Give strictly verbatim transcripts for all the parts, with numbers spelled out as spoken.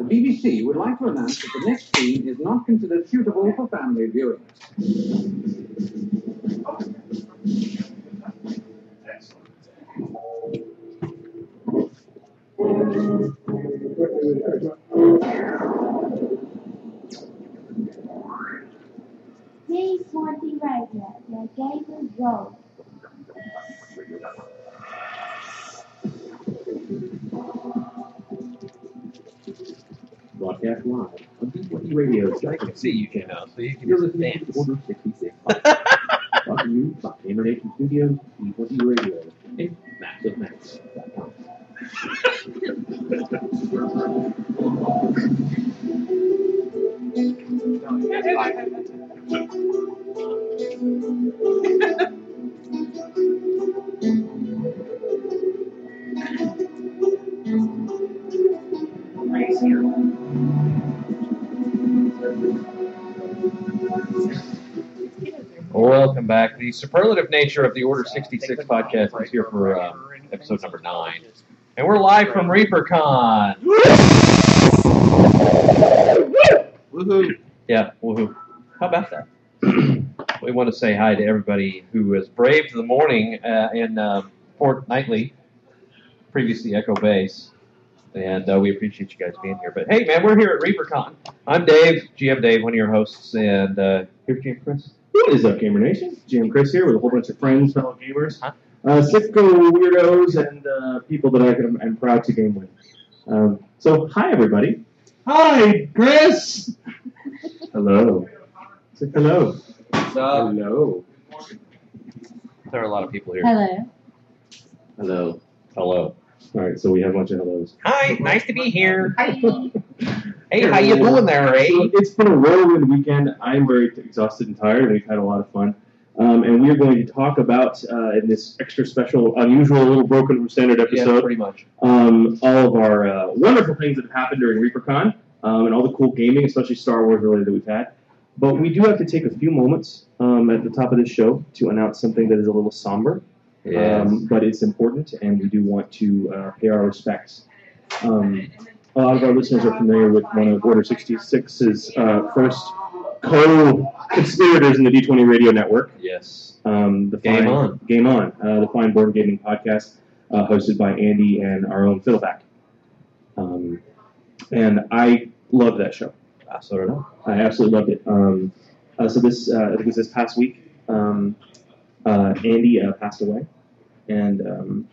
The B B C would like to announce that the next scene is not considered suitable for family viewing. These Monty Radio, your game is wrong. Broadcast live on D twenty Radio. So I can see you now, so you can You're just dance. Order sixty-six. Brought to you by Gamer Nation Studios, D twenty Radio, and maps of maps dot com. Welcome back. The superlative nature of the Order sixty-six podcast is here for uh, episode number nine. And we're live from ReaperCon. Woohoo! Yeah, woohoo. How about that? We want to say hi to everybody who has braved the morning uh, in uh, Fort Knightley, previously Echo Base. And uh, we appreciate you guys being here. But hey, man, we're here at ReaperCon. I'm Dave, G M Dave, one of your hosts, and uh, here's G M Chris. What is up, Gamer Nation? G M Chris here with a whole bunch of friends, fellow gamers. Huh? Uh, Cisco weirdos and uh, people that I can, I'm proud to game with. Um, so, hi, everybody. Hi, Chris. Hello. Say hello. What's up? Hello. There are a lot of people here. Hello. Hello. Hello. All right, so we have a bunch of hellos. Hi, nice to be here. Hi. Hey, how you doing there, Ray? So it's been a whirlwind weekend. I'm very exhausted and tired, and we've had a lot of fun. Um, and we're going to talk about, uh, in this extra special, unusual, little broken from standard episode, yeah, pretty much. Um, all of our uh, wonderful things that have happened during ReaperCon, um, and all the cool gaming, especially Star Wars related, that we've had. But we do have to take a few moments um, at the top of this show to announce something that is a little somber, yes. um, but it's important, and we do want to uh, pay our respects. Um, a lot of our listeners are familiar with one of Order sixty-six's uh, first co-conspirators in the D twenty Radio Network. Yes. Um, the Game fine, On. Game On, uh, the fine board gaming podcast uh, hosted by Andy and our own Fiddleback. Um, and I love that show. I sort of I absolutely loved it. Um, uh, so this, uh, I think it was this past week, um, uh, Andy uh, passed away, and um,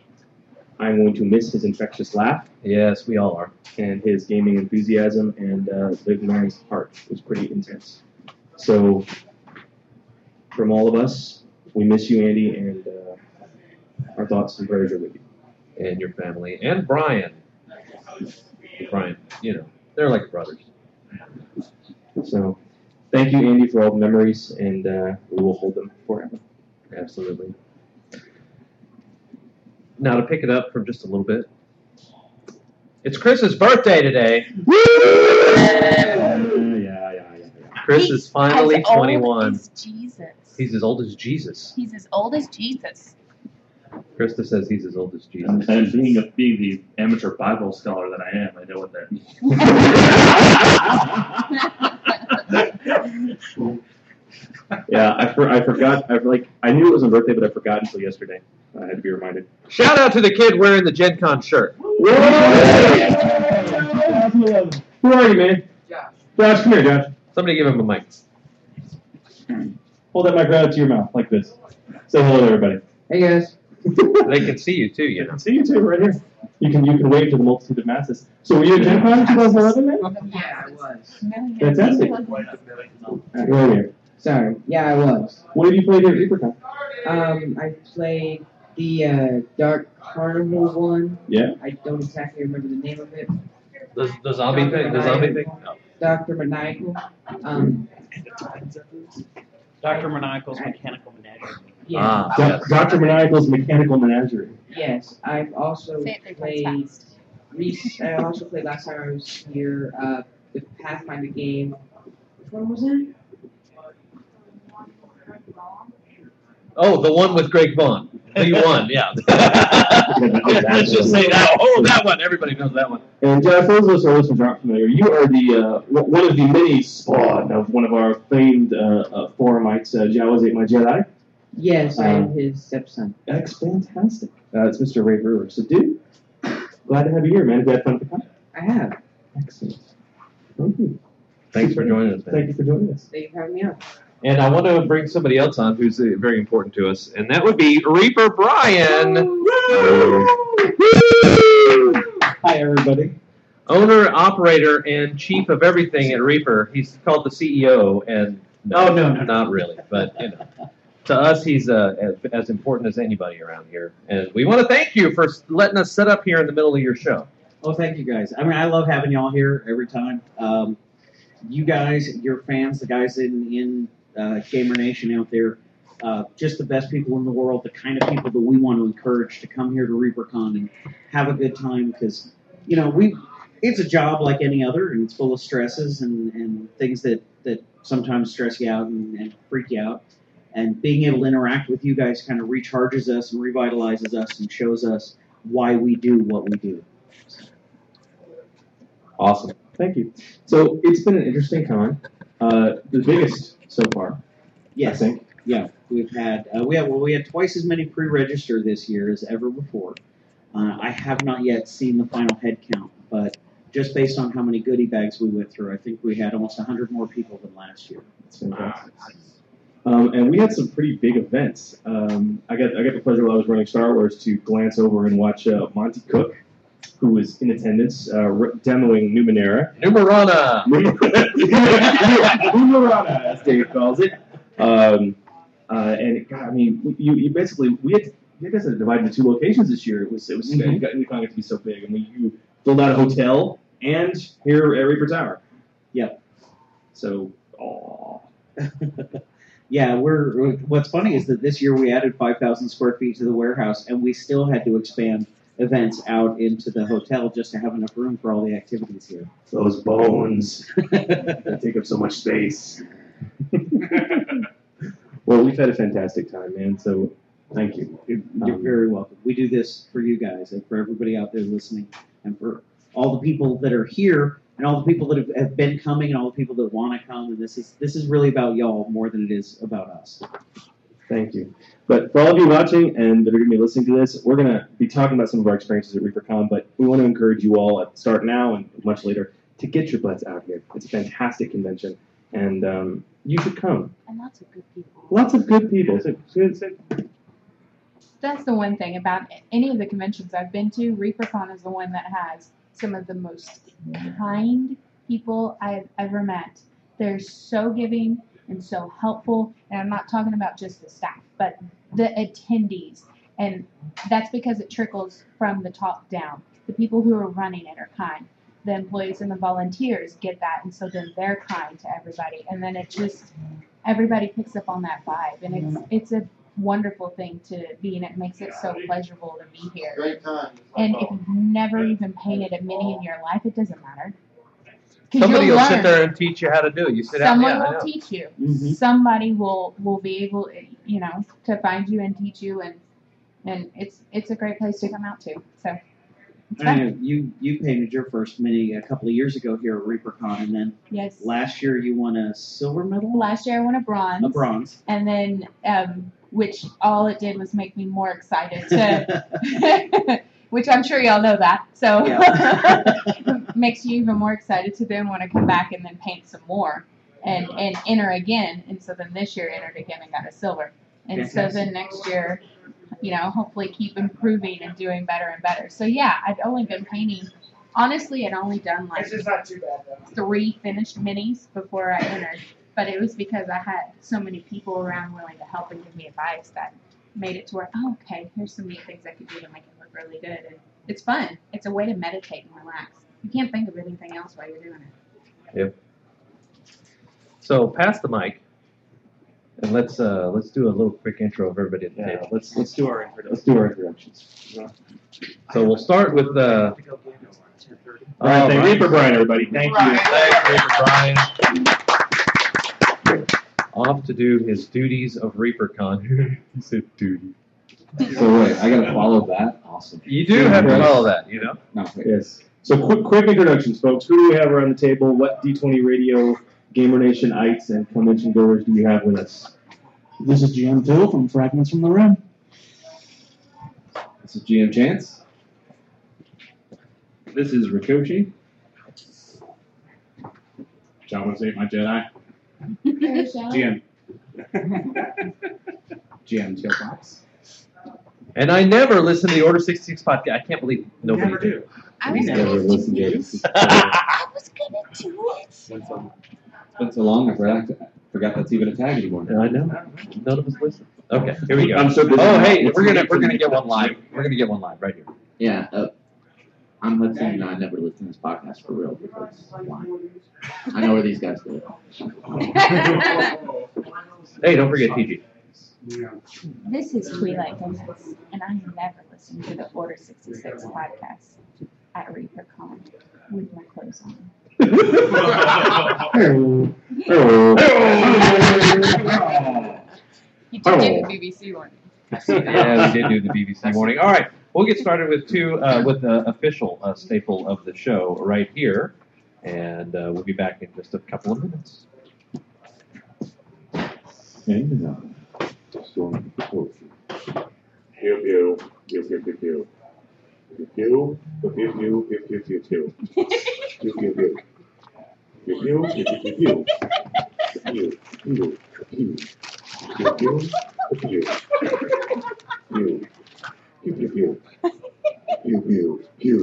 I'm going to miss his infectious laugh. Yes, we all are. And his gaming enthusiasm and uh, big man's heart was pretty intense. So, from all of us, we miss you, Andy, and uh, our thoughts and prayers are with you. And your family. And Brian. Brian, you know, they're like brothers. So, thank you, Andy, for all the memories, and uh, we will hold them forever. Absolutely. Now, to pick it up for just a little bit, it's Chris's birthday today. Woo! Yeah, yeah, yeah. yeah. Chris He's is finally twenty-one. As old as Jesus. He's as old as Jesus. He's as old as Jesus. Krista says he's as old as Jesus. And, and being, a, being the amateur Bible scholar that I am, I know what that means. Yeah, I, for, I forgot. I like I knew it was my birthday, but I forgot until yesterday. I had to be reminded. Shout out to the kid wearing the Gen Con shirt. Woo! Who are you, man? Josh. Josh, come here, Josh. Somebody give him a mic. Hold that mic right up to your mouth, like this. Say hello to everybody. Hey, guys. They can see you, too, you know. They can see you, too, right here. You can you can wave to the multitude of masses. So were you at Gen Con in twenty eleven, man? Yeah, I was. Fantastic. Right here. Sorry. Yeah, I was. What have you played here at ReaperCon? Um, I played the uh, Dark Carnival one. Yeah. I don't exactly remember the name of it. The, the zombie Doctor thing? The zombie thing? No. Doctor Maniacal. Um, Doctor Maniacal's I, Mechanical Menagerie. Yeah. Ah, Do- yes. Doctor Maniacal's Mechanical Menagerie. Yes. I've also played... Reese, I also played last time I was here, uh, the Pathfinder game. Which one was it? Oh, the one with Greg Vaughn. We won, yeah. Let's just say that. Oh, that one. Everybody knows that one. And uh, for those of us who aren't familiar, you are the uh, one of the many spawn of one of our famed uh, uh, forumites, uh, Jawas Ate My Jedi. Yes, um, I am his stepson. That's fantastic. Uh, it's Mister Ray Brewer. So, dude, glad to have you here, man. Have you had fun at the con? I have. Excellent. Thank you. Thanks for joining us, man. Thank you for joining us. Thank you for having me on. And I want to bring somebody else on who's very important to us, and that would be Reaper Brian. Hi, everybody. Owner, operator, and chief of everything at Reaper. He's called the C E O, and no, oh, no, no, not really. But you know, to us, he's uh, as, as important as anybody around here. And we want to thank you for letting us set up here in the middle of your show. Oh, thank you, guys. I mean, I love having y'all here every time. Um, you guys, your fans, the guys in in. Uh, Gamer Nation out there, uh, just the best people in the world, the kind of people that we want to encourage to come here to ReaperCon and have a good time because, you know, we it's a job like any other and it's full of stresses and, and things that, that sometimes stress you out and, and freak you out. And being able to interact with you guys kind of recharges us and revitalizes us and shows us why we do what we do. Awesome. Thank you. So it's been an interesting con. Uh, the biggest so far. Yes. I think. Yeah. We've had uh, we have well, we had twice as many pre-register this year as ever before. Uh, I have not yet seen the final head count, but just based on how many goodie bags we went through, I think we had almost one hundred more people than last year. That's fantastic. Wow. Um, and we had some pretty big events. Um, I got I got the pleasure while I was running Star Wars to glance over and watch uh, Monty Cook, who was in attendance, uh, re- demoing Numenera. Numerana! Numerana, as Dave calls it. Um, uh, and, God, I mean, you, you basically, we had to, you guys had to divide into two locations this year. It was, it was, mm-hmm. we, got, we found it to be so big. And we, you filled out a hotel and here at Reaper Tower. Yeah. So, aww. Yeah, we're, what's funny is that this year we added five thousand square feet to the warehouse, and we still had to expand events out into the hotel just to have enough room for all the activities here. Those bones. They take up so much space. Well, we've had a fantastic time, man, so thank you. You're, you're um, very welcome. We do this for you guys and for everybody out there listening and for all the people that are here and all the people that have, have been coming and all the people that want to come. And this is this is really about y'all more than it is about us. Thank you. But for all of you watching and that are going to be listening to this, we're going to be talking about some of our experiences at ReaperCon, but we want to encourage you all at start now and much later to get your butts out here. It's a fantastic convention, and um, you should come. And lots of good people. Lots of good people. So, so, so. That's the one thing about any of the conventions I've been to, ReaperCon is the one that has some of the most kind people I've ever met. They're so giving and so helpful, and I'm not talking about just the staff, but the attendees, and that's because it trickles from the top down. The people who are running it are kind. The employees and the volunteers get that, and so then they're kind to everybody, and then it just, everybody picks up on that vibe, and it's it's a wonderful thing to be, and it makes it so pleasurable to be here. Great time. And if you've never even painted a mini in your life, it doesn't matter. Somebody will learn. Sit there and teach you how to do it. You sit Someone out, yeah, will teach you. Mm-hmm. Somebody will, will be able, you know, to find you and teach you, and and it's it's a great place to come out to. So, I know, you you painted your first mini a couple of years ago here at ReaperCon, and then yes. last year you won a silver medal. Last year I won a bronze. A bronze. And then, um, which all it did was make me more excited to. Which I'm sure y'all know that, so yeah. Makes you even more excited to then want to come back and then paint some more and, yeah. and enter again. And so then this year entered again and got a silver. And Fantastic. So then next year, you know, hopefully keep improving and doing better and better. So yeah, I'd only been painting, honestly, I'd only done like this is not too bad, though. three finished minis before I entered. But it was because I had so many people around willing to help and give me advice that made it to where, oh, okay, here's some neat things I could do to make it look really good. And it's fun. It's a way to meditate and relax. You can't think of anything else while you're doing it. Yep. So pass the mic, and let's uh, let's do a little quick intro of everybody at the yeah, table. Let's let's do our let's do our introductions. Yeah. So we'll start with uh. All right, thank Reaper Brian, everybody. Thank Brian. you. Thanks, Reaper Brian. Off to do his duties of ReaperCon. He said duty. So wait, I gotta follow that? Awesome. You do have to follow that, you know? No, yes. So quick quick introductions, folks. Who do we have around the table? What D twenty Radio, Gamer Nation, Ites, and convention goers do you have with us? This is G M Phil from Fragments from the Rim. This is G M Chance. This is Rikoshi. Jawas ain't my Jedi. G M. G M's got box. And I never listen to the Order sixty-six podcast. I can't believe nobody never did. Do. I was never listen to it. I was gonna do it. It's been so, it's been so long. I forgot, forgot that's even a tag anymore. Yeah, I know. None of us listen. Okay, here we go. I'm so busy. Oh hey, we're gonna we're gonna get one live. We're gonna get one live right here. Yeah. Uh, I'm Hudson, and I never listened to this podcast for real because why? I know where these guys live. Hey, don't forget T G. This is Twilight Gomez, and I have never listened to the Order sixty-six podcast at ReaperCon with my clothes on. You did do the B B C warning. Yeah, we did do the B B C warning. All right. We'll get started with two uh, with the official uh, staple of the show right here, and uh, we'll be back in just a couple of minutes. And uh, so here we go. Here we go. Here we go. Here we go. Here we go. Here we go. Here we go. Pew, pew, pew. Pew, pew, pew.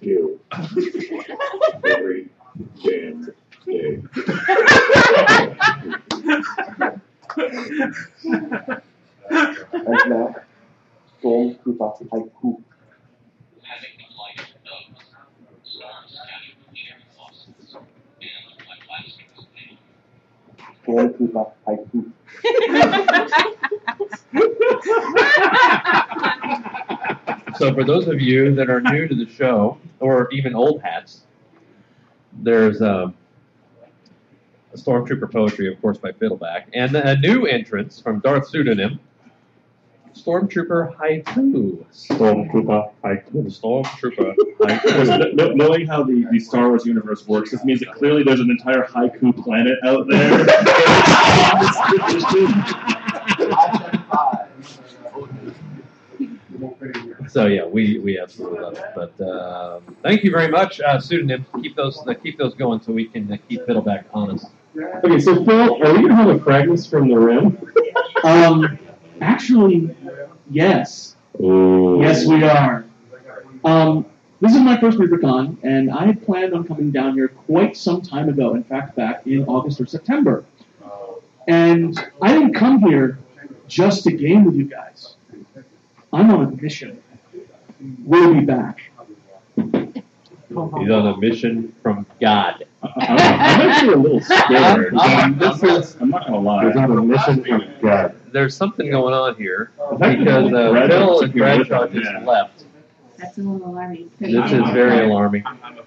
Pew. Every damn day. And now, going to pass the high poop. Having the light of stars scattered from cherry blossoms and like plastic display. Going to pass the high poop. So for those of you that are new to the show, or even old hats, there's um, a Stormtrooper Poetry, of course, by Fiddleback, and a new entrance from Darth Pseudonym, Stormtrooper Haiku. Stormtrooper Haiku. Stormtrooper Haiku. no, no, knowing how the, the Star Wars universe works, this means that clearly there's an entire haiku planet out there. So yeah, we, we absolutely love it. But uh, thank you very much, uh, Pseudonym. Keep those uh, keep those going so we can uh, keep Fiddleback honest. Okay, so Phil, are we gonna have a Fragments from the Rim? um, actually, yes, Ooh. yes we are. Um, this is my first ReaperCon, and I had planned on coming down here quite some time ago. In fact, back in August or September, and I didn't come here just to game with you guys. I'm on a mission. We'll be back. He's on a mission from God. I'm, I'm actually a little scared. I'm, I'm, I'm, I'm not gonna lie. He's on a mission from God. There's something going on here because uh, Phil and Bradshaw just yeah. left. That's a little alarming. This is very alarming.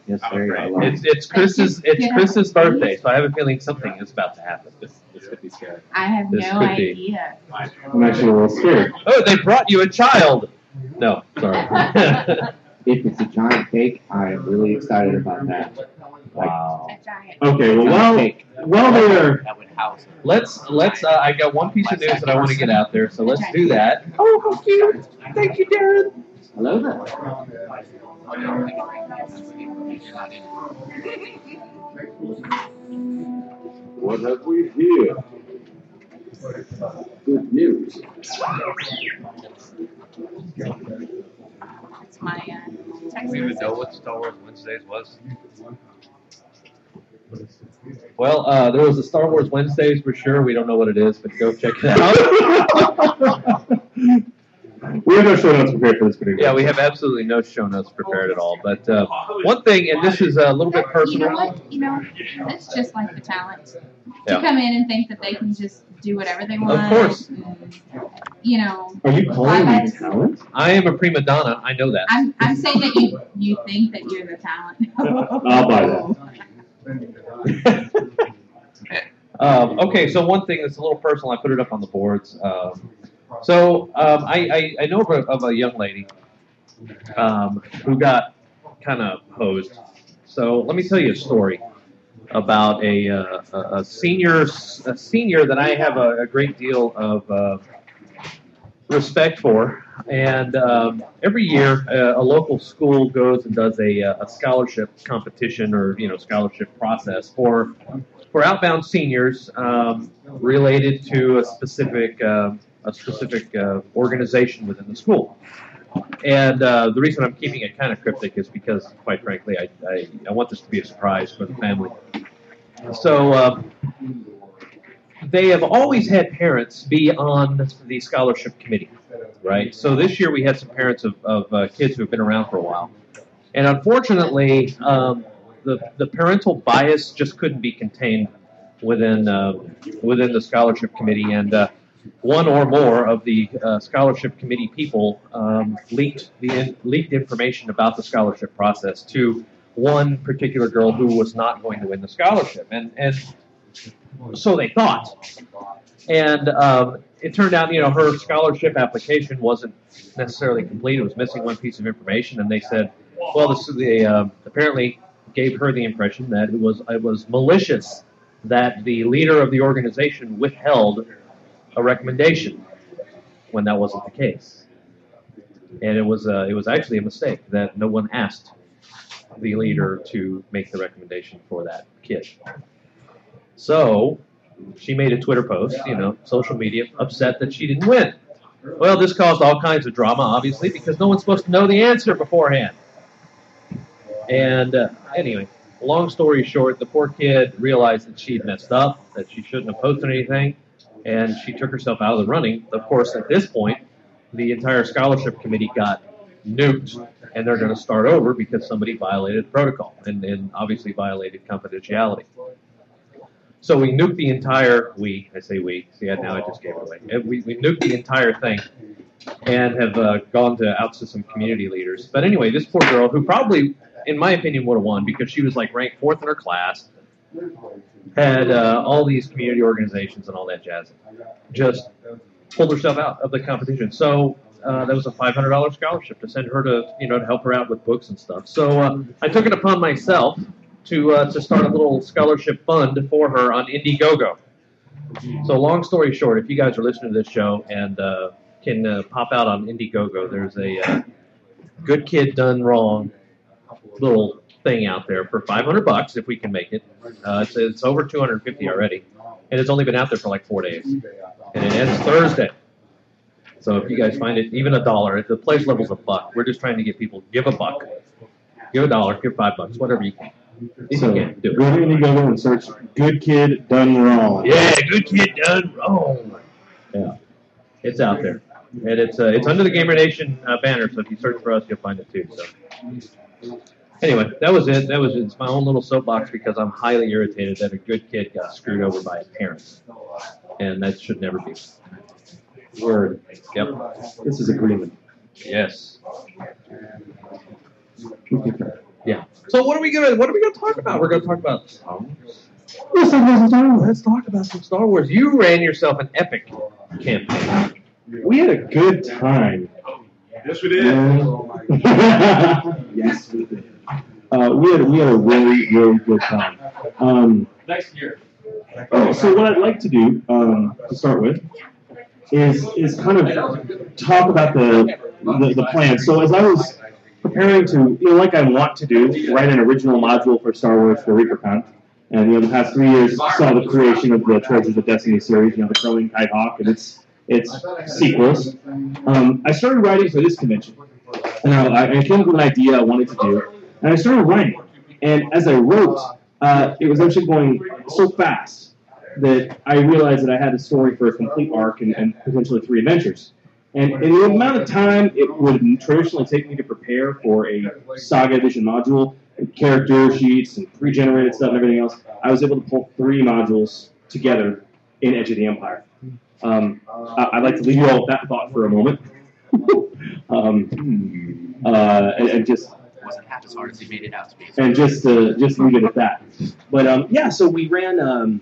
Yes, very alarming. It's it's Chris's it's Chris's birthday, so I have a feeling something is about to happen. This this could be scary. I have this no idea. I'm actually a little scared. Oh, they brought you a child. No, sorry. If it's a giant cake, I am really excited about that. Wow. A giant okay, well, well, cake. well there. Let's let's. Uh, I got one piece of news that I want to get out there, so let's do that. Oh, how cute! Thank you, Darren. Hello there. What have we here? Good news. That's my uh, text. Do you even know what Star Wars Wednesdays was? Well, uh, there was a Star Wars Wednesdays for sure. We don't know what it is, but go check it out. We have no show notes prepared for this video. Yeah, we have absolutely no show notes prepared at all. But uh, one thing, and this is a little bit personal. You know what? You know, it's just like the talent. Yeah. To come in and think that they can just do whatever they want. Of course. And, you know. Are you calling me talent? I am a prima donna. I know that. I'm I'm saying that you, you think that you're the talent. I'll buy that. um, okay, so one thing that's a little personal. I put it up on the boards. Um, So um, I, I, I know of a, of a young lady um, who got kind of hosed. So let me tell you a story about a uh, a senior a senior that I have a, a great deal of uh, respect for. And um, every year, uh, a local school goes and does a, a scholarship competition or you know scholarship process for for outbound seniors um, related to a specific uh, a specific uh, organization within the school. And uh, the reason I'm keeping it kind of cryptic is because, quite frankly, I I, I want this to be a surprise for the family. So um, they have always had parents be on the scholarship committee. Right, so this year we had some parents of, of uh, kids who have been around for a while, and unfortunately, um, the the parental bias just couldn't be contained within uh, within the scholarship committee, and uh, one or more of the uh, scholarship committee people um, leaked the in, leaked information about the scholarship process to one particular girl who was not going to win the scholarship, and and so they thought, and. Um, It turned out, you know, her scholarship application wasn't necessarily complete. It was missing one piece of information, and they said, "Well, this is the uh, apparently gave her the impression that it was it was malicious that the leader of the organization withheld a recommendation when that wasn't the case, and it was uh, it was actually a mistake that no one asked the leader to make the recommendation for that kid." So. She made a Twitter post, you know, social media, upset that she didn't win. Well, this caused all kinds of drama, obviously, because no one's supposed to know the answer beforehand. And uh, anyway, long story short, the poor kid realized that she'd messed up, that she shouldn't have posted anything, and she took herself out of the running. Of course, at this point, the entire scholarship committee got nuked, and they're going to start over because somebody violated protocol and, and obviously violated confidentiality. So we nuked the entire, we, I say we, see, now I just gave it away. We, we nuked the entire thing and have uh, gone to out to some community leaders. But anyway, this poor girl, who probably, in my opinion, would have won because she was like ranked fourth in her class, had uh, all these community organizations and all that jazz, just pulled herself out of the competition. So uh, that was a five hundred dollars scholarship to send her to, you know, to help her out with books and stuff. So uh, I took it upon myself. To uh, to start a little scholarship fund for her on Indiegogo. So long story short, if you guys are listening to this show and uh, can uh, pop out on Indiegogo, there's a uh, Good Kid Done Wrong little thing out there for five hundred bucks if we can make it. Uh, it's, it's over two hundred fifty already, and it's only been out there for like four days, and it ends Thursday. So if you guys find it, even a dollar, the pledge level's a buck. We're just trying to get people give a buck, give a dollar, give five bucks, whatever you can. So, go to Indiegogo and search Good Kid Done Wrong. Yeah, Good Kid Done Wrong. Yeah, it's out there. And it's uh, it's under the Gamer Nation uh, banner, so if you search for us, you'll find it too. So, anyway, that was it. That was it. It's my own little soapbox because I'm highly irritated that a good kid got screwed over by his parents. And that should never be. Word. Yep. This is agreement. Yes. Yeah. So what are we gonna what are we gonna talk about? We're gonna talk about Star Wars. Let's talk about some Star Wars. You ran yourself an epic campaign. We had a good time. Yes, we did. Um, yes, we did. Uh, we had we had a really really good time. Um, Next year. Oh, so what I'd like to do um, to start with is is kind of talk about the the, the plan. So as I was. Preparing to, you know, like I want to do, write an original module for Star Wars for ReaperCon. And, you know, the past three years saw the creation of the Treasures of Destiny series, you know, the Curling Kite Hawk and its its sequels. Um, I started writing for this convention. And I, I came up with an idea I wanted to do. And I started writing. And as I wrote, uh, it was actually going so fast that I realized that I had a story for a complete arc and, and potentially three adventures. And in the amount of time it would traditionally take me to prepare for a Saga Edition module, and character sheets and pre-generated stuff and everything else, I was able to pull three modules together in Edge of the Empire. Um, I'd like to leave you all with that thought for a moment. um, uh, and, and just wasn't half as hard as you made it out to be. And just uh, just leave it at that. But um, yeah, so we ran um,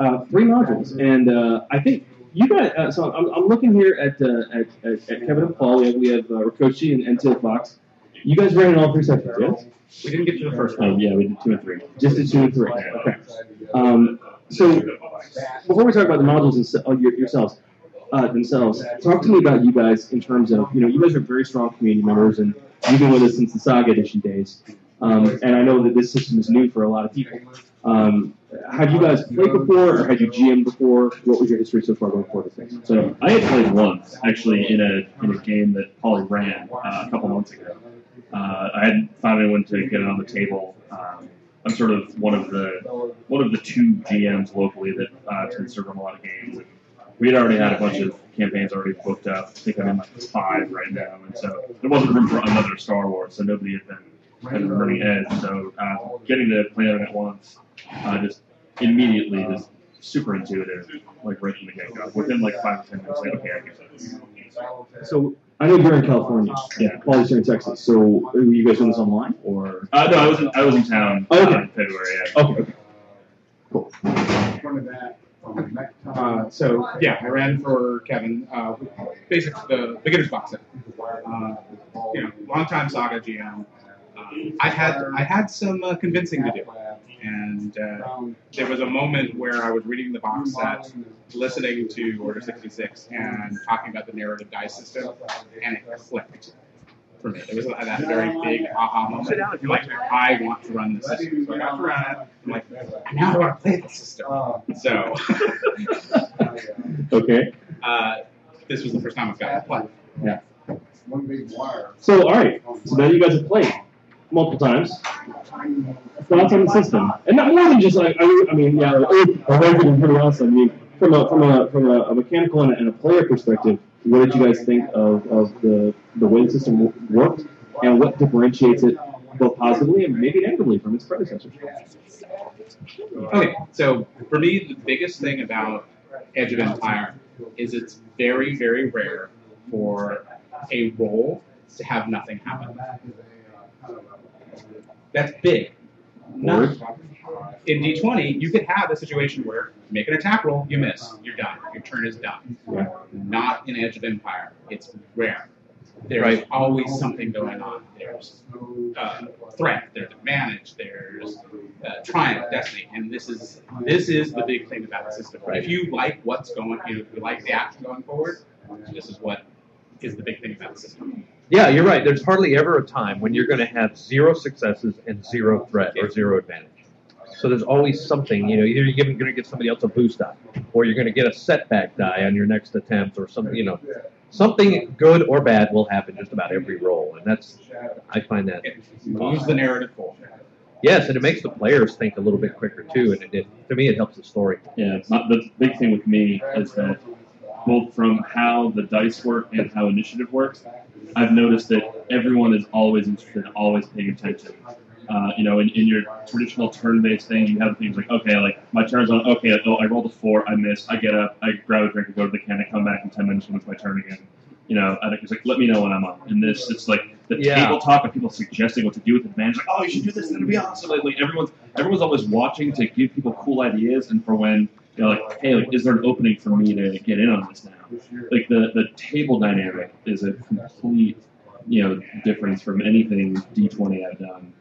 uh, three modules, and uh, I think. you got uh, so I'm, I'm looking here at, uh, at, at at Kevin and Paul. We have we have uh, Rikoshi and, and Tilt Fox. You guys ran in all three sections, yes? We didn't get to the first one. Oh, yeah, we did two and three. Just did two and three. Okay. Um, so before we talk about the modules and, uh, yourselves, uh, themselves, talk to me about you guys in terms of, you know, you guys are very strong community members, and you've been with us since the Saga Edition days. Um, and I know that this system is new for a lot of people. Um, had you guys played before, or had you G M'd before? What was your history so far going forward to things? So I had played once, actually, in a in a game that Polly ran uh, a couple months ago. Uh, I hadn't found anyone to get it on the table. Um, I'm sort of one of the one of the two G Ms locally that uh, tends to run a lot of games. We had already had a bunch of campaigns already booked up. I think I'm in like five right now, and so there wasn't room for another Star Wars, so nobody had been. And running Edge, so uh, getting to play on it once, uh, just immediately, just super intuitive, like right from the get go. Within like five to ten minutes, like, okay, I get this. So I know you're in California. Yeah, Paul's here in Texas. So were you guys doing this online or? Uh, no, I was in, I was in town. Oh, okay. uh, in February. Yeah. Okay. Okay. Cool. Uh, so yeah, I ran for Kevin. Uh, basically, the beginner's box set. Uh, you know, long time Saga G M. I had I had some uh, convincing to do, and uh, there was a moment where I was reading the box set, listening to Order sixty-six, and talking about the narrative dice system, and it clicked for me. It was uh, that very big aha moment. Like, I want to run this system. So I got to run it. I'm like, I now want to play this system. So, okay. Uh, this was the first time I've gotten to play. Yeah. So, all right. So now you guys have played. Multiple times. Thoughts on the system, and not more than just like I mean, I mean yeah, everything pretty awesome. I mean, from a from a from a, a mechanical and a, and a player perspective, what did you guys think of, of the the way the system worked, and what differentiates it both positively and maybe negatively from its predecessors? Okay, so for me, the biggest thing about Edge of Empire is it's very very rare for a role to have nothing happen. That's big. Not, in D twenty, you could have a situation where you make an attack roll, you miss, you're done. Your turn is done. Yeah. Not in Edge of Empire. It's rare. There's right. always something going on. There's uh, threat, there's advantage, there's uh, triumph, destiny, and this is this is the big thing about the system. Right? If you like what's going, you know, if you like the action going forward, this is what is the big thing about the system. Yeah, you're right. There's hardly ever a time when you're going to have zero successes and zero threat or zero advantage. So there's always something, you know, either you're going to get somebody else a boost die, or you're going to get a setback die on your next attempt, or something, you know, something good or bad will happen just about every roll, and that's, I find that. Use the narrative goal. Yes, and it makes the players think a little bit quicker too, and it, it to me it helps the story. Yeah, the big thing with me is that both from how the dice work and how initiative works, I've noticed that everyone is always interested, always paying attention. Uh, you know, in, in your traditional turn-based thing, you have things like, okay, like, my turn's on, okay, oh, I rolled a four, I missed, I get up, I grab a drink and go to the can, I come back in ten minutes and it's my turn again. You know, I think it's like, let me know when I'm up. And this, it's like the yeah. table talk of people suggesting what to do with advantage. Like, oh, you should do this, that'd be awesome. Like, like everyone's, everyone's always watching to give people cool ideas and for when... You know, like, hey, like, is there an opening for me to get in on this now? Like, the, the table dynamic is a complete, you know, difference from anything D twenty I've done.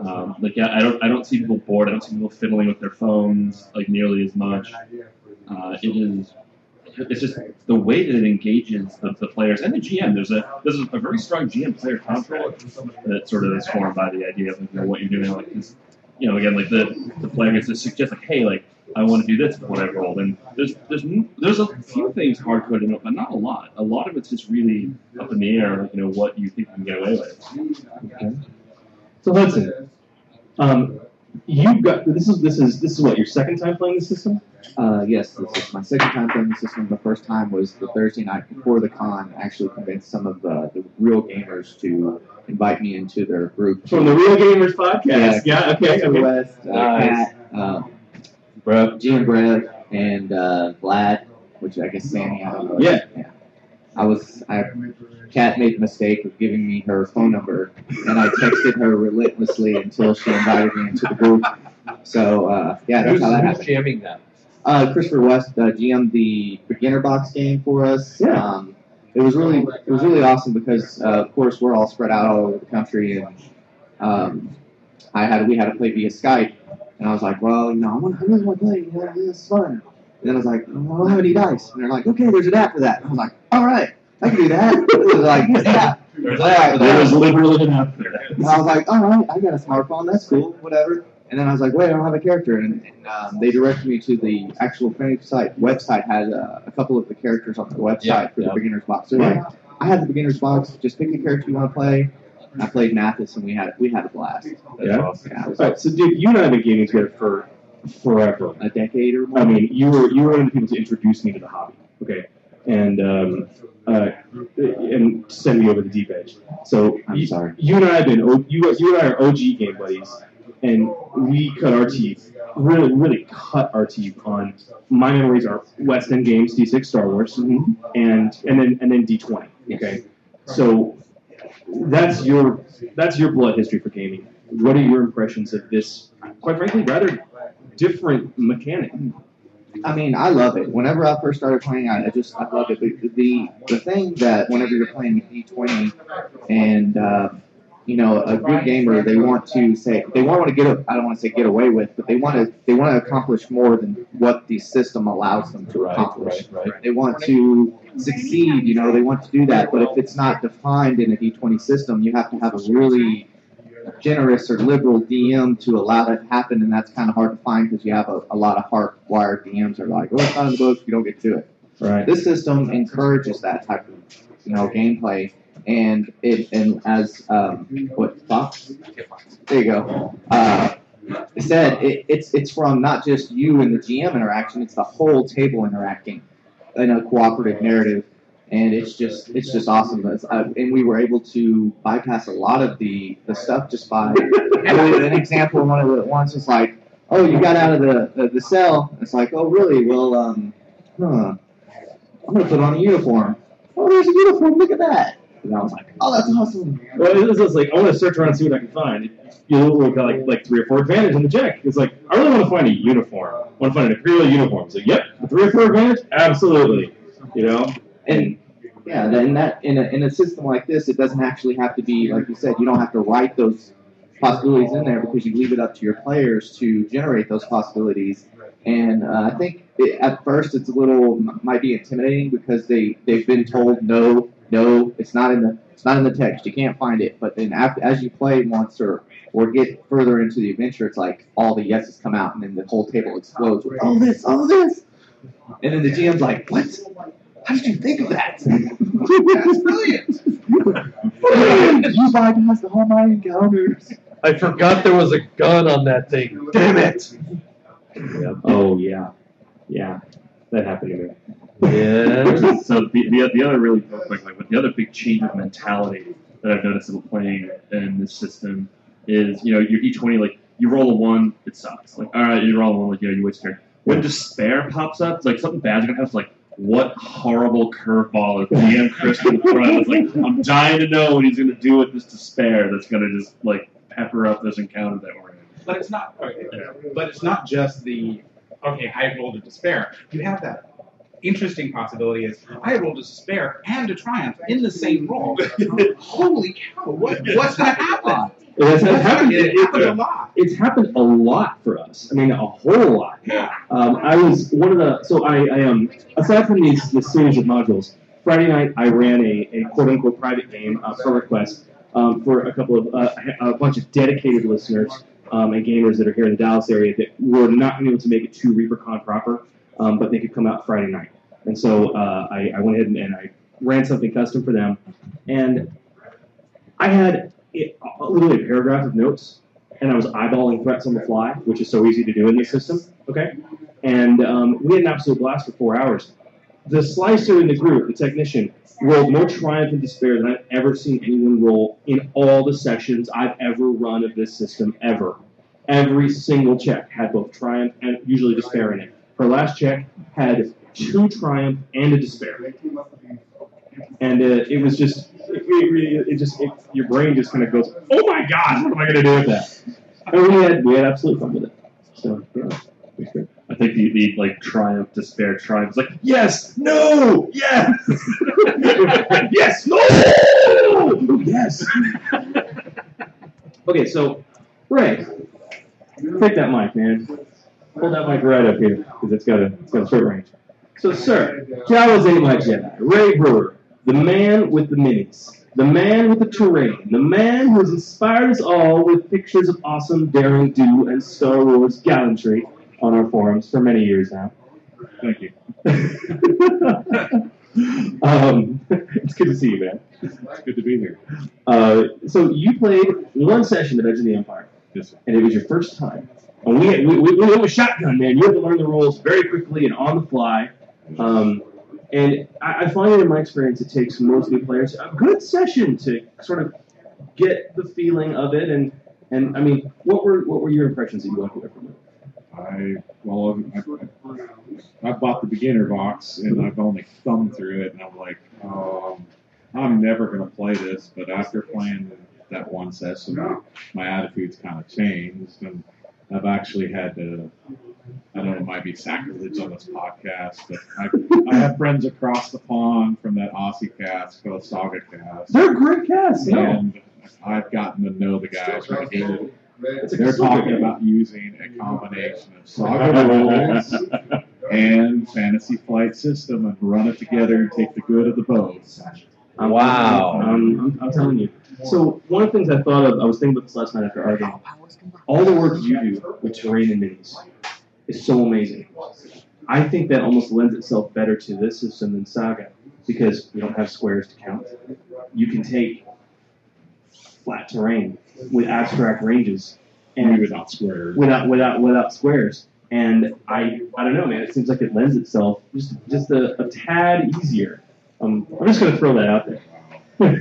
Um, like, yeah, I don't I don't see people bored. I don't see people fiddling with their phones, like, nearly as much. Uh, it is, it's just the way that it engages the, the players and the G M. There's a there's a very strong G M-player contract that sort of is formed by the idea of, you know, what you're doing. Like, this, you know, again, like, the, the player gets to suggest, like, hey, like, I want to do this before I roll. And there's there's there's a few things hard coded, but not a lot. A lot of it's just really up in the air, you know, what you think you can get away with. Okay. So Hudson, um, you've got this is this is this is what your second time playing the system? Uh, yes, this is my second time playing the system. The first time was the Thursday night before the con. Actually convinced some of the, the real gamers to invite me into their group from the Real Gamers podcast. Yeah, yeah okay. Christopher West, uh, nice. Pat, um, Brett, Gene Brett, and uh, Vlad, which I guess Sammy, I don't know. Yeah. yeah. I was, I, Kat made the mistake of giving me her phone number, and I texted her relentlessly until she invited me into the group. So, uh, yeah, that's who's, how that who's happened. Who's jamming that? Uh, Christopher West uh, G M'd the beginner box game for us. Yeah. Um, it was really it was really awesome because uh, of course we're all spread out all over the country, and um, I had we had to play via Skype, and I was like, well, you know, I want I really want to play, you know, this is fun. And then I was like, oh, I don't have any dice, and they're like, okay, there's an app for that. And I was like, all right, I can do that. It was like, yeah. There's yeah, there was literally an app for that. And I was like, all right, I got a smartphone, that's cool, whatever. And then I was like, wait, I don't have a character. And, and um, they directed me to the actual French site. Website had uh, a couple of the characters on the website yeah, for yeah. the beginner's box. So yeah. I had the beginner's box. Just pick the character you want to play. And I played Mathis, and we had we had a blast. That's yeah. awesome. Yeah, was, all right, so dude, you and I have been gaming together for forever. A decade or more. I mean, you were you were one of the people to introduce me to the hobby. Okay. And um, uh, and send me over the deep edge. So I'm you, sorry. You and I have been you you and I are O G game buddies. And we cut our teeth, really, really cut our teeth on. My memories are West End games, D six, Star Wars, mm-hmm. and and then and then D twenty. Okay, so that's your that's your blood history for gaming. What are your impressions of this? Quite frankly, rather different mechanic. I mean, I love it. Whenever I first started playing, I just I loved it. The the, the thing that whenever you're playing D twenty and uh, you know, a good gamer, they want to say, they want to get, a, I don't want to say get away with, but they want to, they want to accomplish more than what the system allows them to accomplish. Right, right, right. They want to succeed, you know, they want to do that, but if it's not defined in a D twenty system, you have to have a really generous or liberal D M to allow that to happen, and that's kind of hard to find because you have a, a lot of hard-wired D Ms that are like, oh, it's not in the book, you don't get to it. Right. This system encourages that type of, you know, gameplay. And it and as um, what Fox? There you go. Uh, said it, it's it's from not just you and the G M interaction; it's the whole table interacting in a cooperative narrative, and it's just it's just awesome. It's, uh, and we were able to bypass a lot of the, the stuff just by an example. One of the ones was like, "Oh, you got out of the the, the cell." It's like, "Oh, really? Well, um, huh. I'm gonna put on a uniform." Oh, there's a uniform. Look at that. And I was like, oh, that's awesome. Well, it was just like, I want to search around and see what I can find. You literally got like, like three or four advantage on the check. It's like, I really want to find a uniform. I want to find an Imperial uniform. So, yep, three or four advantage? Absolutely. You know? And, yeah, then that in a, in a system like this, it doesn't actually have to be, like you said, you don't have to write those possibilities in there because you leave it up to your players to generate those possibilities. And uh, I think it, at first it's a little, might be intimidating because they, they've been told no. No, it's not in the it's not in the text. You can't find it. But then after, as you play once or or get further into the adventure, it's like all the yeses come out, and then the whole table explodes with all this, all this. And then the G M's like, what? How did you think of that? That's brilliant. You bypassed the whole mining encounters. I forgot there was a gun on that thing. Damn it. Yeah. Oh, yeah. Yeah. That happened to me. Yeah. So the, the the other really quickly, but the other big change of mentality that I've noticed in playing in this system is, you know, your D twenty, like you roll a one, it sucks. Like, all right, you roll a one, like, you know, you waste your turn. When despair pops up, it's like something bad's gonna happen. It's like, what horrible curveball is D M Chris gonna throw? It's like, I'm dying to know what he's gonna do with this despair that's gonna just like pepper up this encounter that we're in. But it's not. Okay, yeah. But it's not just the okay. I rolled a despair. You have that. Interesting possibility is I rolled a despair and a triumph in the same roll. Holy cow! What, what's that happen? It's happened, it, it happened a lot. It's happened a lot for us. I mean, a whole lot. Um, I was one of the so I, I um aside from these this series of modules, Friday night I ran a, a quote unquote private game uh, for request um, for a couple of uh, a bunch of dedicated listeners um, and gamers that are here in the Dallas area that were not able to make it to ReaperCon proper. Um, but they could come out Friday night. And so uh, I, I went ahead and, and I ran something custom for them. And I had it, a, literally a paragraph of notes, and I was eyeballing threats on the fly, which is so easy to do in this system. Okay, and um, we had an absolute blast for four hours. The slicer in the group, the technician, rolled more triumph and despair than I've ever seen anyone roll in all the sessions I've ever run of this system, ever. Every single check had both triumph and usually despair in it. Her last check had two triumph and a despair, and uh, it was just it, it, it just it, your brain just kind of goes, "Oh my God, what am I going to do with that?" And we had we had absolute fun with it. So yeah, I think the, the like triumph, despair, triumph is like, yes, no, yes, yes, no, yes. Okay, so, Ray, take that mic, man. Hold that mic right up here, because it's got a it's got a short range. So, sir, Jawas ain't my Jedi. Ray Brewer, the man with the minis, the man with the terrain, the man who has inspired us all with pictures of awesome daring do and Star Wars gallantry on our forums for many years now. Thank you. um, it's good to see you, man. It's good to be here. Uh, so you played one session at Edge of the Empire. Yes, sir. And it was your first time. And we had, we, we, we it was shotgun, man. You had to learn the rules very quickly and on the fly. Um, and I, I find that in my experience it takes most new players a good session to sort of get the feeling of it. And, and I mean, what were what were your impressions that you walked away from it? I well, I, I, I bought the beginner box, and I've only thumbed through it, and I'm like, um, I'm never going to play this, but after playing that one session, my attitude's kind of changed, and I've actually had to, I don't know, it might be sacrilege on this podcast, but I, I have friends across the pond from that Aussie cast called Saga Cast. They're great casts, yeah. And I've gotten to know the guys from England. They're talking about using a combination of Saga rules and Fantasy Flight system and run it together and take the good of the both. Wow. Um, I'm telling you. So one of the things I thought of, I was thinking about this last night after our game, all the work you do with terrain and minis is so amazing. I think that almost lends itself better to this system than Saga because we don't have squares to count. You can take flat terrain with abstract ranges and without squares. Without without without squares. And I I don't know, man, it seems like it lends itself just just a, a tad easier. Um, I'm just gonna throw that out there. Yeah.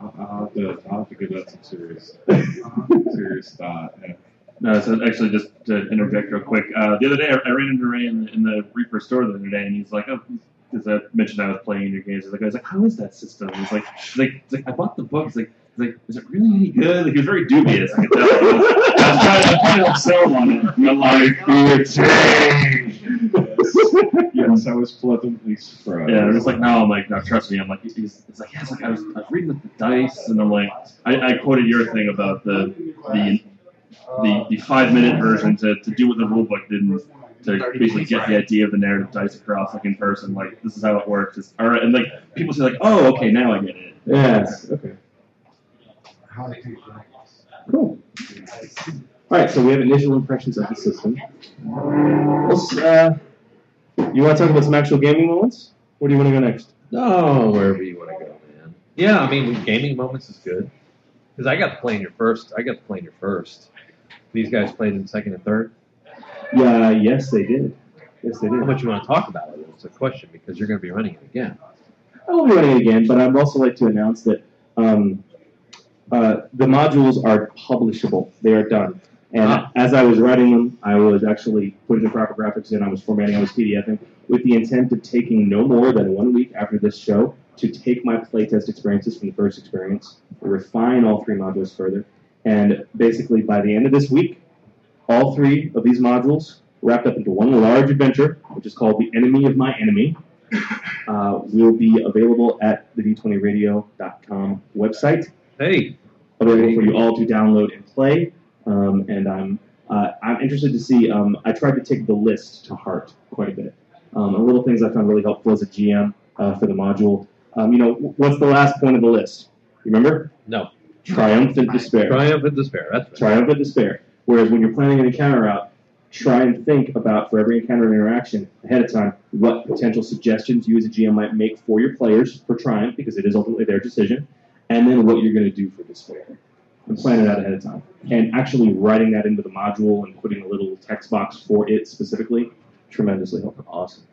I'll have to I'll have to give that some serious serious thought. Yeah. No, so actually just to interject real quick, uh, the other day I, I ran into Ray in, in the Reaper store the other day and he's like, oh, because I mentioned I was playing your games. I was like, I was like, how is that system? He's like, like, like I bought the book. He's like, like, is it really any good? Like, he was very dubious. I could tell. I was, I was trying to sell on it. I'm like, fear change. Yes. Yes, I was pleasantly surprised. Yeah, I was like, no, I'm like, no, trust me. I'm like, he's, he's like, yes, like I was, I was reading the dice, and I'm like, I, I quoted your thing about the the the, the five minute version to, to do what the rule book didn't. To basically get the idea of the narrative dice across, like in person, like this is how it works. It's, all right, and like people say, like, oh, okay, now I get it. Yeah. Okay. Cool. All right, so we have initial impressions of the system. Let's. Uh, you want to talk about some actual gaming moments? Where do you want to go next? Oh, wherever you want to go, man. Yeah, I mean, gaming moments is good because I got to play in your first. I got to play in your first. These guys played in second and third. Yeah, uh, yes, they did. Yes, they did. How much you want to talk about it? It's a question because you're going to be running it again. I will be running it again, but I'd also like to announce that um, uh, the modules are publishable. They are done. And ah. as I was writing them, I was actually putting the proper graphics in. I was formatting. I was PDFing with the intent of taking no more than one week after this show to take my playtest experiences from the first experience, refine all three modules further, and basically by the end of this week, all three of these modules wrapped up into one large adventure, which is called The Enemy of My Enemy, uh, will be available at the D twenty radio dot com website. Hey! Available for you all to download and play. Um, and I'm uh, I'm interested to see, um, I tried to take the list to heart quite a bit. Um, a little things I found really helpful as a G M uh, for the module. Um, you know, what's the last point of the list? Remember? No. Triumphant Despair. Triumphant Despair, that's right. Triumphant Despair. Whereas when you're planning an encounter out, try and think about, for every encounter and interaction ahead of time, what potential suggestions you as a G M might make for your players for Triumph, because it is ultimately their decision, and then what you're going to do for Despair. And plan it out ahead of time. And actually writing that into the module and putting a little text box for it specifically, tremendously helpful. Awesome.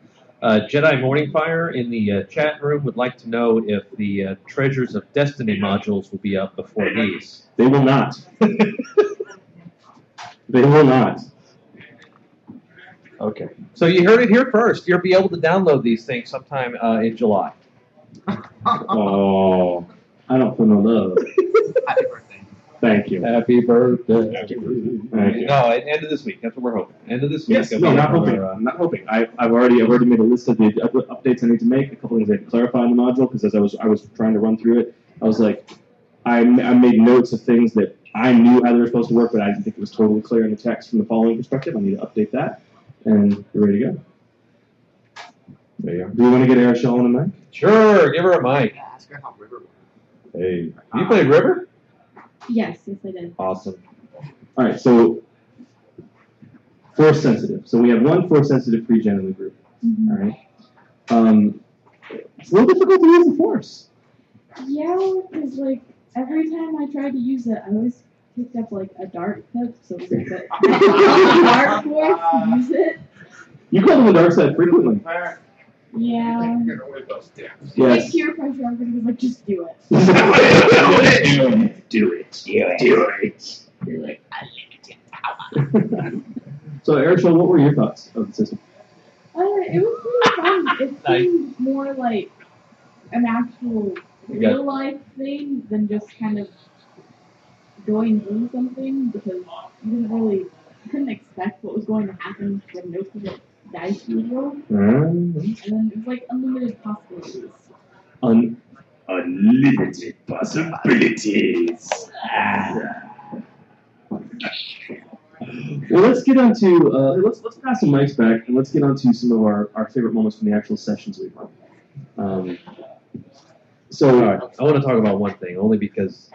Uh, Jedi Morningfire in the uh, chat room would like to know if the uh, Treasures of Destiny modules will be up before these. They will not. They will not. Okay. So you heard it here first. You'll be able to download these things sometime uh, in July. Oh, I don't feel no love. Happy birthday. Thank you. Happy birthday. Happy birthday. No, end of this week. That's what we're hoping. End of this week. Yes, no, not hoping. Uh, not hoping. I, I've already, I've already made a list of the updates I need to make. A couple things I had to clarify on the module because as I was, I was trying to run through it, I was like, I, I made notes of things that I knew how they were supposed to work, but I didn't think it was totally clear in the text from the following perspective. I need to update that, and you're ready to go. There you are. Do you want to get Arichelle on the mic? Sure. Give her a mic. Yeah, ask her how River works. Hey, uh, you played River? Yes, yes I did. Awesome. All right, so force sensitive. So we have one force sensitive pre-gen in the group. Mm-hmm. All right. Um, it's a little difficult to use the force. Yeah, because like every time I tried to use it, I always picked up like a dark cup, so it was like a dark force to use it. You call them the dark side frequently. Yeah. Yeah. Like peer pressure, everybody was like, just do it. do it. Do it. Do it. Do it. Do it. So, Arichelle, what were your thoughts of the system? Uh, it was really fun. It seemed more like an actual real life thing than just kind of going through something because you didn't really, you couldn't expect what was going to happen when no people. Dice studio, and then it's like unlimited possibilities. Un- unlimited possibilities. Ah. Well, let's get on to, uh, let's, let's pass some mics back, and let's get on to some of our, our favorite moments from the actual sessions we've run. Um, so, right, I want to talk about one thing, only because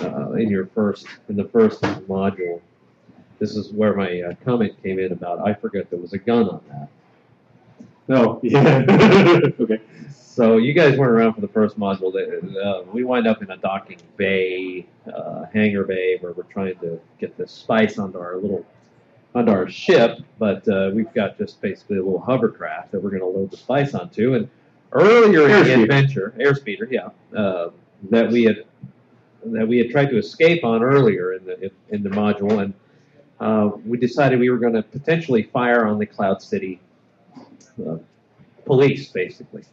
uh, in your first, in the first module, this is where my uh, comment came in about, I forgot there was a gun on that. No. Yeah. Okay. So you guys weren't around for the first module. Uh, we wind up in a docking bay, uh, hangar bay, where we're trying to get the spice onto our little, onto our ship, but uh, we've got just basically a little hovercraft that we're going to load the spice onto. And earlier in the adventure, airspeeder, yeah, uh, that we had that we had tried to escape on earlier in the in the module, and Uh, we decided we were going to potentially fire on the Cloud City uh, police, basically,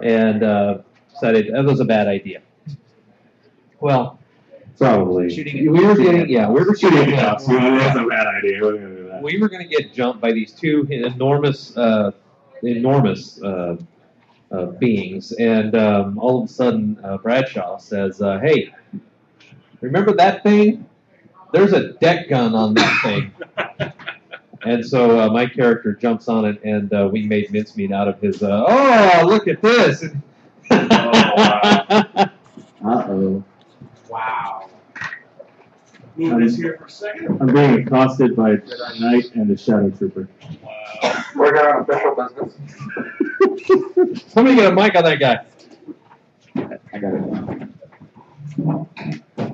and uh, decided that was a bad idea. Well, probably shooting we were getting yeah we were shooting it up. Yeah, that's a bad idea. We're gonna do that. We were going to get jumped by these two enormous, uh, enormous uh, uh, beings, and um, all of a sudden uh, Bradshaw says, uh, "Hey, remember that thing? There's a deck gun on that thing." And so uh, my character jumps on it, and uh, we made mincemeat out of his, uh, oh, look at this. Oh, wow. Uh-oh. Wow. Move this here for a second. I'm being accosted by a knight and a shadow trooper. Wow. We're going on official business. Somebody get a mic on that guy. I got it.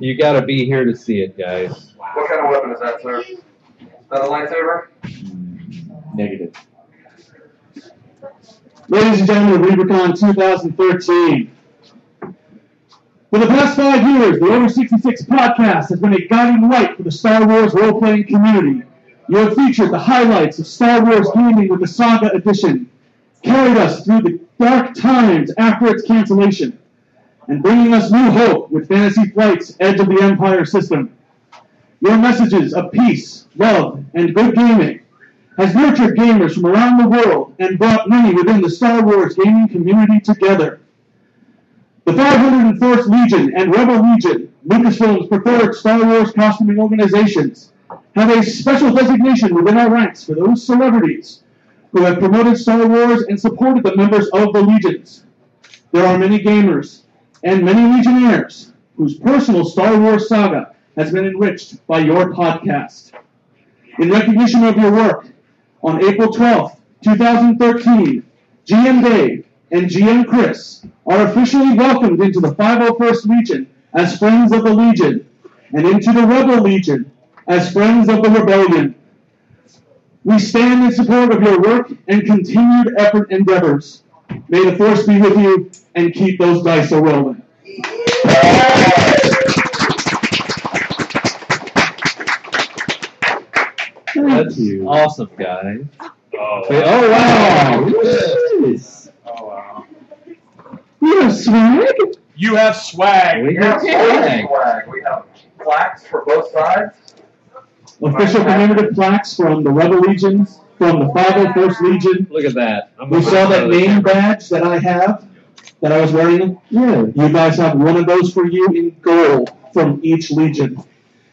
You gotta be here to see it, guys. What kind of weapon is that, sir? Is that a lightsaber? Negative. Ladies and gentlemen, ReaperCon twenty thirteen. For the past five years, the Order sixty-six podcast has been a guiding light for the Star Wars role-playing community. You have featured the highlights of Star Wars gaming with the Saga Edition, carried us through the dark times after its cancellation, and bringing us new hope with Fantasy Flight's Edge of the Empire system. Your messages of peace, love, and good gaming has nurtured gamers from around the world and brought many within the Star Wars gaming community together. The five hundred first Legion and Rebel Legion, Lucasfilm's preferred Star Wars costuming organizations, have a special designation within our ranks for those celebrities who have promoted Star Wars and supported the members of the Legions. There are many gamers and many Legionnaires whose personal Star Wars saga has been enriched by your podcast. In recognition of your work, on April twelfth, twenty thirteen, G M Dave and G M Chris are officially welcomed into the five oh first Legion as Friends of the Legion, and into the Rebel Legion as Friends of the Rebellion. We stand in support of your work and continued effort endeavors. May the force be with you, and keep those dice a-rolling. That's you. Awesome, guys. Oh, wow. Oh, wow. Yes. Oh, wow. You have swag? You have swag. We have swag. swag. We have plaques for both sides. Official commemorative plaques from the Rebel Legion, from the five oh first Legion. Look at that. I'm we saw that name camera. badge that I have, that I was wearing. Yeah. You guys have one of those for you in gold from each Legion.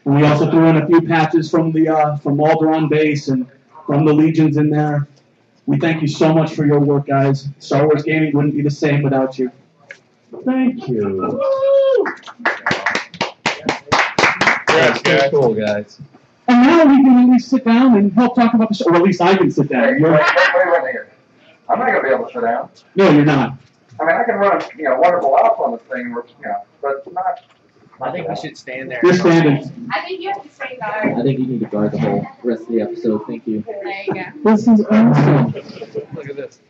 And we also threw in a few patches from the uh, from Alderaan Base and from the Legions in there. We thank you so much for your work, guys. Star Wars gaming wouldn't be the same without you. Thank you. That's yeah, cool, guys. And now we can at least sit down and help talk about the show. Or at least I can sit down. You're... I'm not going to be able to sit down. No, you're not. I mean, I can run a you know, wonderful off on this thing, you know, but not... I think we should stand there. You're standing. I think you have to stay guard. I think you need to guard the whole rest of the episode. Thank you. There you go. This is awesome. Look at this.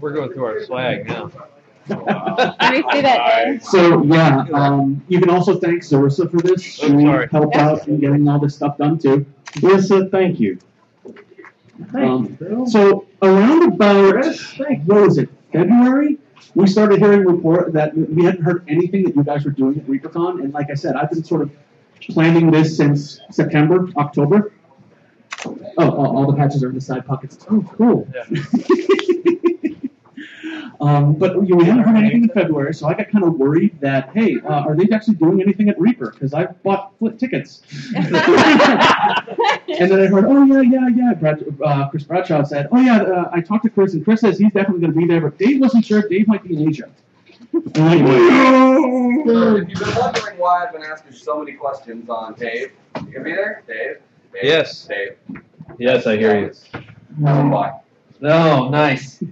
We're going through our swag now. Let me see that. So, yeah, um, you can also thank Zarissa for this. She oh, helped out in getting all this stuff done, too. Zarissa, thank you. Um, thank you, so, around about, what was it, February? We started hearing report that we hadn't heard anything that you guys were doing at ReaperCon, and like I said, I've been sort of planning this since September, October. Oh, all, all the patches are in the side pockets. Oh, cool. Yeah. um, but you know, we hadn't heard anything in February, so I got kind of worried that, hey, uh, are they actually doing anything at Reaper? Because I bought flip tickets. And then I heard, oh, yeah, yeah, yeah. Brad, uh, Chris Bradshaw said, oh, yeah, uh, I talked to Chris, and Chris says he's definitely going to be there, but Dave wasn't sure. Dave might be in Asia. And I'm like, no! If you've been wondering why I've been asking so many questions on Dave, you going to be there? Dave? Dave? Yes. Dave? Yes, I hear you. Why? No, nice.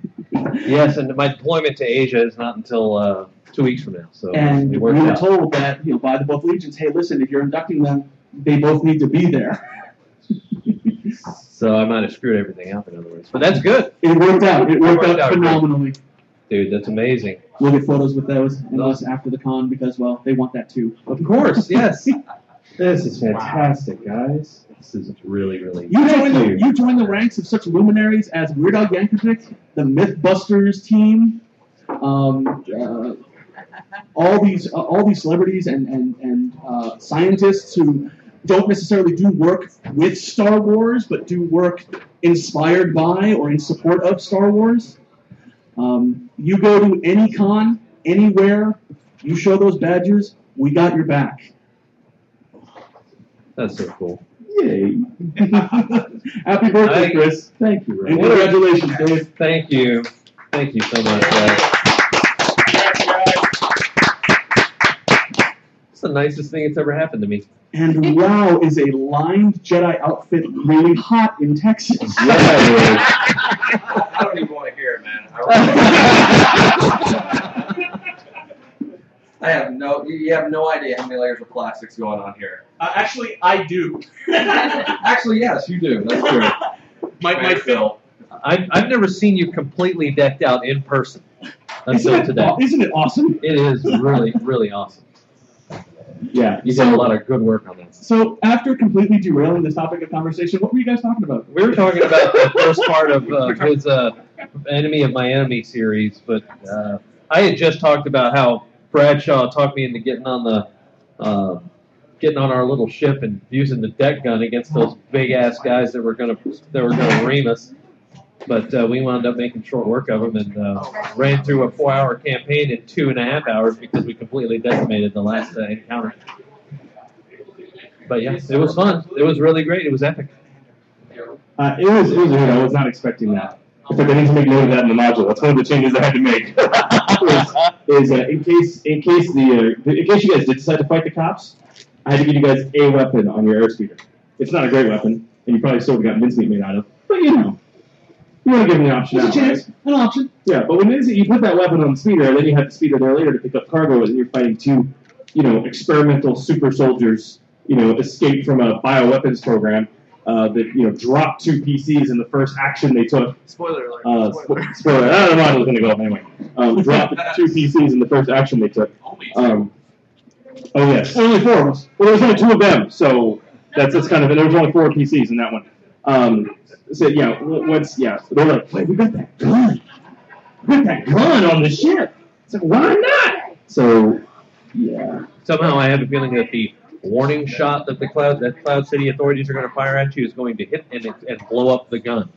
Yes, and my deployment to Asia is not until uh, two weeks from now. So and we were out. told that you know by the both legions, hey, listen, if you're inducting them, they both need to be there. So I might have screwed everything up, in other words. But that's good. It worked out. It worked, it worked out, out phenomenally. Dude, that's amazing. We'll get photos with those and those after the con because, well, they want that too. Of course, yes. This is fantastic, wow. guys. This is really, really you join the You join the ranks of such luminaries as Weird Al Yankovic, the Mythbusters team, um, uh, all these uh, all these celebrities and and and uh, scientists who don't necessarily do work with Star Wars, but do work inspired by or in support of Star Wars. Um, you go to any con, anywhere, you show those badges, we got your back. That's so cool. Yay. Happy birthday, Hi. Chris. Thank you, Ray. And congratulations, Dave. Thank you. Thank you so much, guys. It's the nicest thing that's ever happened to me. And wow, is a lined Jedi outfit really hot in Texas? Yeah, I don't even want to hear it, man. I, really I have no, you have no idea how many layers of plastics going on here. Uh, actually, I do. Actually, yes, you do. That's true. my my Phil. I've, I've never seen you completely decked out in person until isn't today. It, isn't it awesome? It is really, really awesome. Yeah, you so, did a lot of good work on that. So, after completely derailing this topic of conversation, what were you guys talking about? We were talking about the first part of uh, his uh, Enemy of My Enemy series, but uh, I had just talked about how Bradshaw talked me into getting on the... Uh, getting on our little ship and using the deck gun against those big-ass guys that were going to that were going to ream us. But uh, we wound up making short work of them and uh, ran through a four-hour campaign in two and a half hours because we completely decimated the last uh, encounter. But, yeah, it was fun. It was really great. It was epic. Uh, it was it was weird. I was not expecting that. In fact, I need to make note of that in the module. That's one of the changes I had to make. is, is, uh, in case in case the uh, in case you guys did decide to fight the cops, I had to give you guys a weapon on your airspeeder. It's not a great weapon, and you probably still would have got mincemeat made out of. But you know, you want to give them an option. It's out, a chance, right? An option. Yeah, but when it is, you put that weapon on the speeder, and then you have the speeder there later to pick up cargo, and you're fighting two, you know, experimental super soldiers, you know, escaped from a bioweapons program uh, that you know dropped two P Cs in the first action they took. Spoiler alert! Uh, spoiler. Spo- spoiler! I don't know how it was going to go up anyway. Um, dropped two P Cs in the first action they took. Um, Oh, yes. Only four of us. Well, there was only two of them, so that's that's kind of it. There was only four P Cs in that one. Um, so, yeah, what's, yeah. So they're like, wait, we got that gun. We got that gun on the ship. It's like, why not? So, yeah. Somehow I have a feeling that the warning shot that the Cloud that Cloud City authorities are going to fire at you is going to hit and and blow up the gun.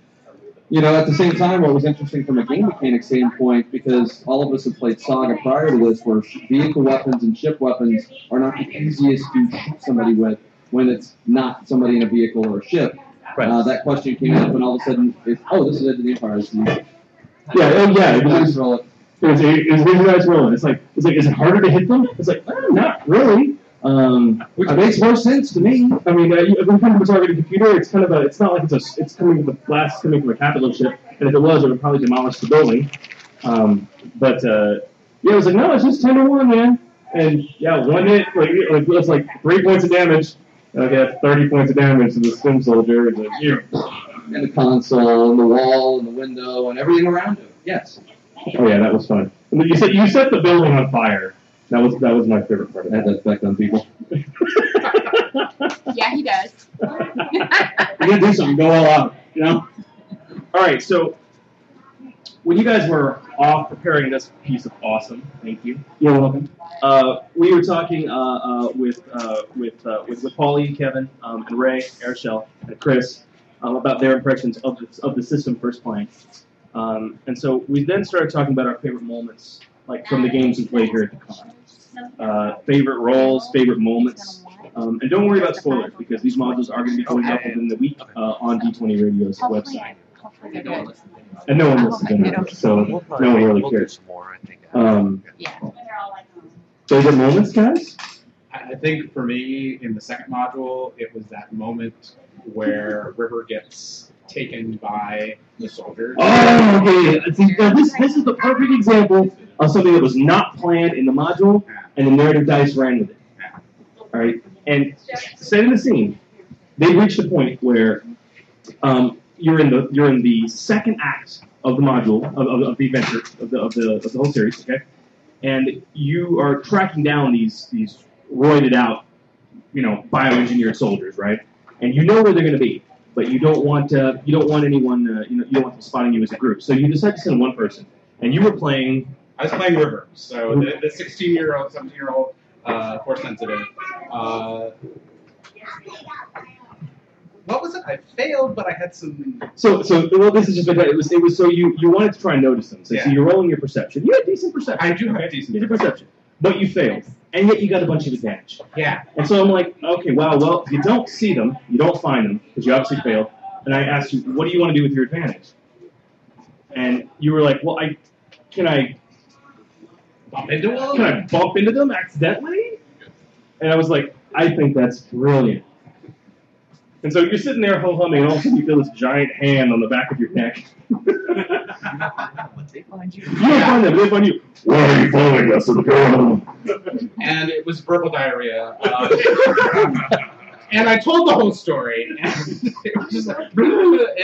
You know, at the same time, what was interesting from a game mechanic standpoint, because all of us have played Saga prior to this, where vehicle weapons and ship weapons are not the easiest to shoot somebody with when it's not somebody in a vehicle or a ship. Right. Uh, that question came up, and all of a sudden, it's, oh, this is Edge of the Empire. This is yeah, oh, yeah. It was, roll it. It was, it was visualized rolling. It's like, it's like, is it harder to hit them? It's like, oh, not really. Um, which makes more sense to me. I mean, uh, when it comes to a targeted computer, it's kind of a, it's not like it's a, it's coming from a blast coming from a capital ship, and if it was, it would probably demolish the building. Um, but, uh, yeah, it was like, no, it's just ten to one, man. And, yeah, one hit, like, like it's like three points of damage. And I got thirty points of damage to the stim soldier, and like, yeah. And the console, and the wall, and the window, and everything around it. Yes. Oh, yeah, that was fun. And you set, you set the building on fire. That was that was my favorite part of it. I had that effect on people. Yeah, he does. You gotta do something, go all out, you know? All right, so when you guys were off preparing this piece of awesome, thank you. You're welcome. Uh, we were talking uh, uh, with, uh, with, uh, with with Paulie, Kevin, um, and Ray, Airshell, and Chris um, about their impressions of the, of the system first playing. Um, and so we then started talking about our favorite moments, like from the games we played here at the con. Uh, favorite roles, favorite moments. Um, and don't worry about spoilers, because these modules are going to be going up within the week uh, on D twenty Radio's website. And no one listens anymore, so no one really cares. Um, favorite moments, guys? I think for me, in the second module, it was that moment where River gets taken by the soldiers. Oh, okay. See, now this, this is the perfect example of something that was not planned in the module, and the narrative dice ran with it. All right? And setting the scene, they reached a point where um, you're in the you're in the second act of the module, of, of, of the adventure, of the, of, the, of the whole series, okay? And you are tracking down these these roided out, you know, bioengineered soldiers, right? And you know where they're going to be, but you don't want uh, you don't want anyone uh, you know you don't want them spotting you as a group. So you decide to send one person, and you were playing. I was playing River, so the, the sixteen year old, seventeen year old, uh, force sensitive. Uh, what was it? I failed, but I had some. So so well, this is just it was it was so you, you wanted to try and notice them. So, yeah. So you're rolling your perception. You had decent perception. I do have decent perception. perception, but you failed. And yet you got a bunch of advantage. Yeah. And so I'm like, okay, wow, well, you don't see them, you don't find them, because you obviously failed. And I asked you, what do you want to do with your advantage? And you were like, well, I can I bump into them? Can I bump into them accidentally? And I was like, I think that's brilliant. And so you're sitting there ho humming, and all of a sudden you feel this giant hand on the back of your neck. They find you. You don't find them, they find you. Why are you following us to the ground? And it was verbal diarrhea. Uh, and I told the whole story. And it was just like,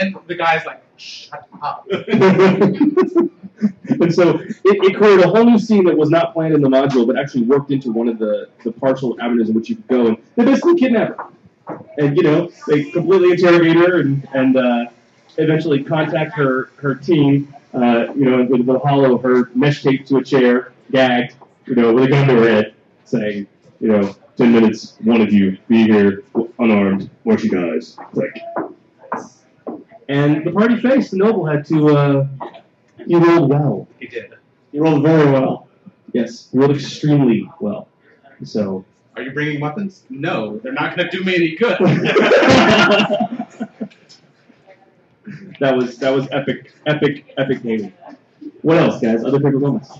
and the guy's like, shut up. And so it, it created a whole new scene that was not planned in the module, but actually worked into one of the, the partial avenues in which you could go. And they basically kidnapped her. And, you know, they completely interrogate her and, and uh, eventually contact her, her team, uh, you know, with the hollow her mesh taped to a chair, gagged, you know, with a gun to her head, saying, you know, ten minutes, one of you, be here, unarmed, or she dies. Click. And the party faced, the noble had to, uh, he rolled well. He did. He rolled very well. Yes, he rolled extremely well. So... Are you bringing weapons? No, they're not going to do me any good. That was that was epic, epic, epic game. What else, guys? Other favorite moments?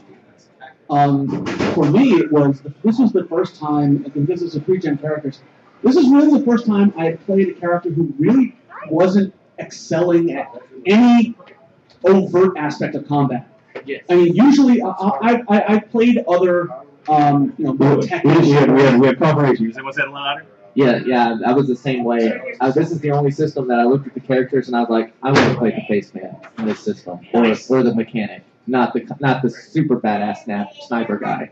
Um, for me, it was this was the first time. I think this is a pre-gen characters. This is really the first time I played a character who really wasn't excelling at any overt aspect of combat. Yes. I mean, usually I I, I, I played other. Um, you know, more technical. We had, we had, we had corporations. Was that a lot harder? Yeah, yeah, I was the same way. Was, this is the only system that I looked at the characters and I was like, I'm going to play the face man in this system. Or, or the mechanic, not the not the super badass snap, sniper guy.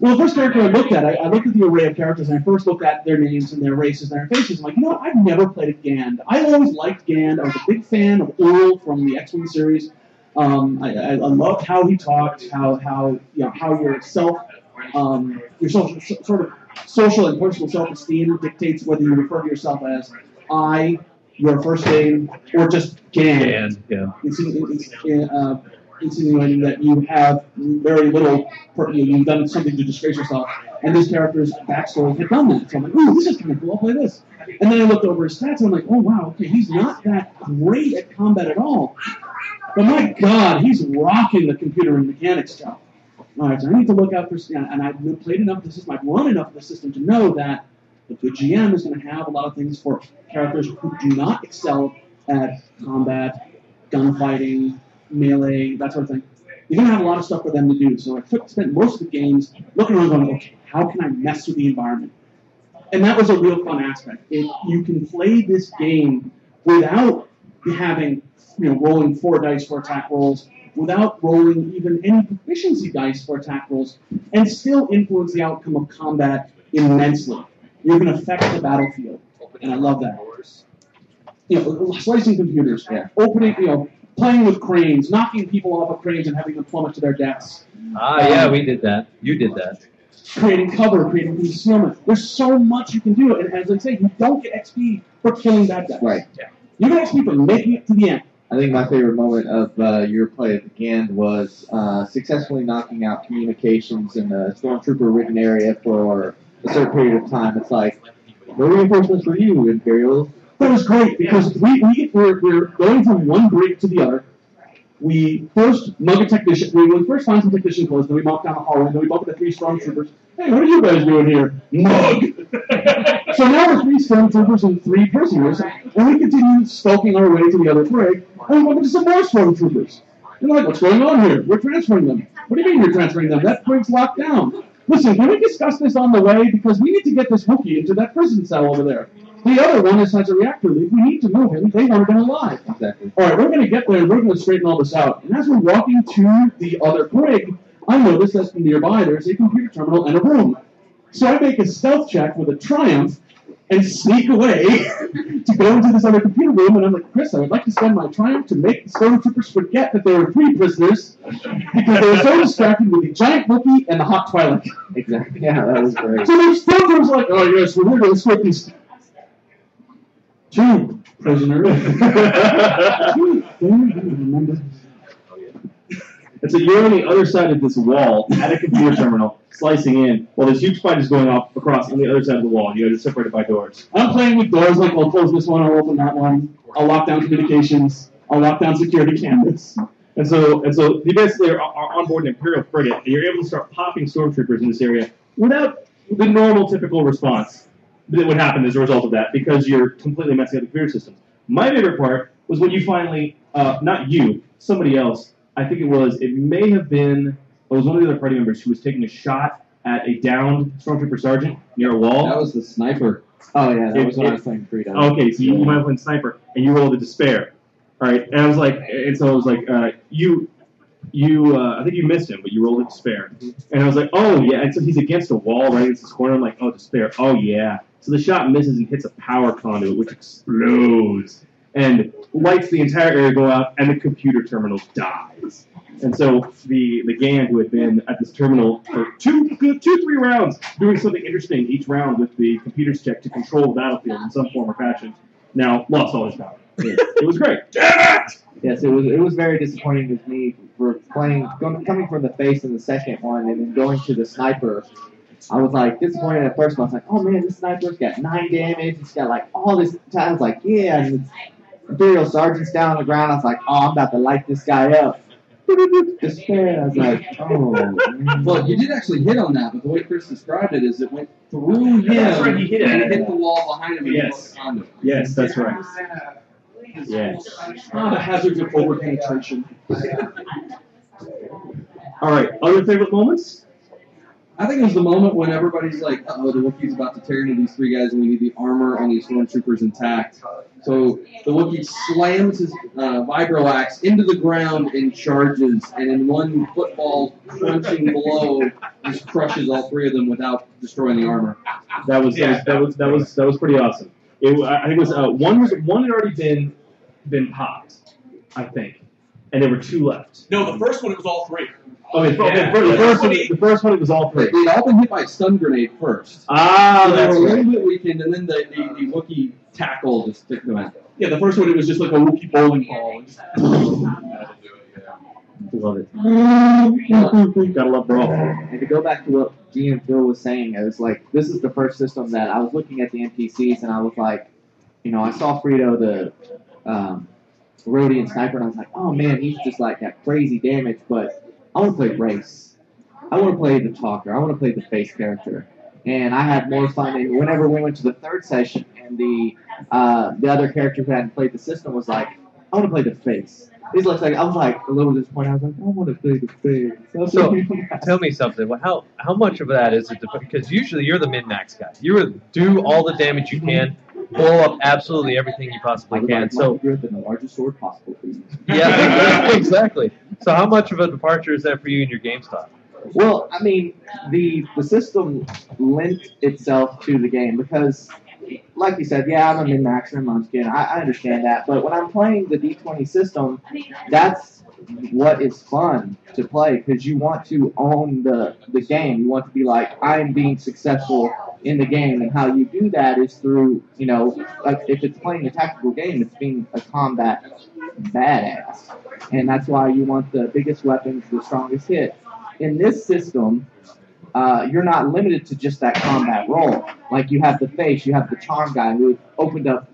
Well, the first character I looked at, I, I looked at the array of characters and I first looked at their names and their races and their faces. I'm like, you know what? I've never played a Gand. I always liked Gand. I was a big fan of Earl from the X-Wing series. Um, I, I, I loved how he talked, how, how, you know, how your self... Um, you're so, so, sort of Social and personal self-esteem dictates whether you refer to yourself as I, your first name, or just Gan. Yeah. Insinuating uh, that you have very little, you've done something to disgrace yourself. And this character's backstory had done that. So I'm like, ooh, this is kind of cool, I'll play this. And then I looked over his stats and I'm like, oh wow, okay, he's not that great at combat at all. But my God, he's rocking the computer and mechanics job. All right, so I need to look out for, and I've played enough, this is my one enough of the system to know that the good G M is going to have a lot of things for characters who do not excel at combat, gunfighting, melee, that sort of thing. You're going to have a lot of stuff for them to do. So I took, spent most of the games looking around going, okay, how can I mess with the environment? And that was a real fun aspect. It, you can play this game without having, you know, rolling four dice for attack rolls, without rolling even any proficiency dice for attack rolls, and still influence the outcome of combat immensely. You can affect the battlefield, and I love that. You know, slicing computers, yeah. opening, you know, playing with cranes, knocking people off of cranes and having them plummet to their deaths. Ah, um, yeah, we did that. You did that. Creating cover, creating concealment. There's so much you can do, and as I say, you don't get X P for killing bad guys. Right. Yeah. You get X P for making it to the end. I think my favorite moment of uh, your play at the Gand was uh, successfully knocking out communications in a stormtrooper-ridden area for a certain period of time. It's like, no reinforcements for you, Imperials. That was great, because we, we were, we were going from one break to the other. We first mug a technician. We first find some technician clothes, then we walk down the hallway, then we bump into three stormtroopers. Hey, what are you guys doing here? Mug! So now we're three stormtroopers and three prisoners, and we continue stalking our way to the other break, and we bump into some more stormtroopers. And they're like, what's going on here? We're transferring them. What do you mean you're transferring them? That brig's locked down. Listen, can we discuss this on the way? Because we need to get this Wookiee into that prison cell over there. The other one is has a reactor leak. We need to move him. They want him alive. Exactly. All right, we're going to get there. We're going to straighten all this out. And as we're walking to the other brig, I notice that nearby there's a computer terminal and a room. So I make a stealth check with a Triumph and sneak away to go into this other computer room. And I'm like, Chris, I would like to spend my Triumph to make the stormtroopers forget that there were three prisoners because they were so distracted with the giant Wookiee and the hot Twilight. Exactly. Yeah, that was great. So the stormtroopers are like, oh, yes, we're going to sort these two prisoners. Two, I remember. Oh, yeah. It's like you're on the other side of this wall at a computer terminal, slicing in, while this huge fight is going off across on the other side of the wall. You guys are separated by doors. I'm playing with doors, like I'll close this one, I'll open that one, I'll lock down communications, I'll lock down security cameras. And so, and so you basically are, are on board an Imperial frigate, and you're able to start popping stormtroopers in this area without the normal, typical response that would happen as a result of that, because you're completely messing up the computer systems. My favorite part was when you finally, uh, not you, somebody else, I think it was, it may have been, it was one of the other party members who was taking a shot at a downed stormtrooper sergeant near a wall. That was the sniper. Oh, yeah, that it, was when it, I was playing Freedom. Okay, so you, you might have played sniper, and you rolled a despair. All right, and I was like, and so I was like, uh, you, you, uh, I think you missed him, but you rolled a despair. And I was like, oh, yeah, and so he's against a wall right against this corner. I'm like, oh, despair, oh, yeah. So the shot misses and hits a power conduit, which explodes and lights the entire area go out, and the computer terminal dies. And so the, the gang who had been at this terminal for two, two, three rounds, doing something interesting each round with the computer's check to control the battlefield in some form or fashion, now lost all his power. It, it was great. Damn it! Yes, it was. It was very disappointing with me for playing, coming from the face in the second one, and then going to the sniper. I was, like, disappointed at first, but I was like, oh, man, this sniper's got nine damage. It's got, like, all this time. I was like, yeah. And Imperial Sergeant's down on the ground. I was like, oh, I'm about to light this guy up. Despair. I was like, oh, man. Well, you did actually hit on that, but the way Chris described it is it went through him. That's right, he hit it. And it hit the wall behind him. And yes. Him. Yes, that's right. Yes. Not a hazard of over-penetration. All right, other favorite moments? I think it was the moment when everybody's like, uh-oh, the Wookiee's about to tear into these three guys and we need the armor on these stormtroopers intact. So the Wookiee slams his uh, vibro-axe into the ground and charges, and in one football crunching blow, just crushes all three of them without destroying the armor. That was yeah, that was that was that was pretty awesome. It, I think it was uh, one was one had already been been popped, I think. and there were two left. No, the first one it was all three. Okay, oh, yeah. the, first one, the first one it was all three. They'd all been hit by a stun grenade first. Ah, so that's they were right. a little bit weakened, and then the, the, the Wookiee tackle just took them out. Yeah, the first one it was just like a Wookiee bowling ball. That'll do it, yeah. Love it. Gotta love brawl. And to go back to what G M Phil was saying, it was like, this is the first system that I was looking at the N P Cs, and I was like, you know, I saw Frito the um, Rodian sniper, and I was like, oh man, he's just like got crazy damage, but I want to play race. I want to play the talker. I want to play the face character. And I had more fun. Whenever we went to the third session, and the uh, the other character who hadn't played the system was like, I want to play the face. It looks like I was like a little disappointed. I was like, I want to play the face. So tell me something. Well, how how much of that is it? Because usually you're the min max guy. You do all the damage you can, blow up absolutely everything you possibly I would can. Like so you're the largest sword possible, please. Yeah, exactly. So how much of a departure is that for you in your game style? Well, I mean, the the system lent itself to the game because, like you said, yeah, I'm a min-max and a munchkin. I, I understand that. But when I'm playing the D twenty system, that's what is fun to play because you want to own the, the game. You want to be like, I'm being successful in the game. And how you do that is through, you know, like if it's playing a tactical game, it's being a combat badass. And that's why you want the biggest weapons, the strongest hit. In this system, Uh, you're not limited to just that combat role. Like, you have the face, you have the charm guy who opened up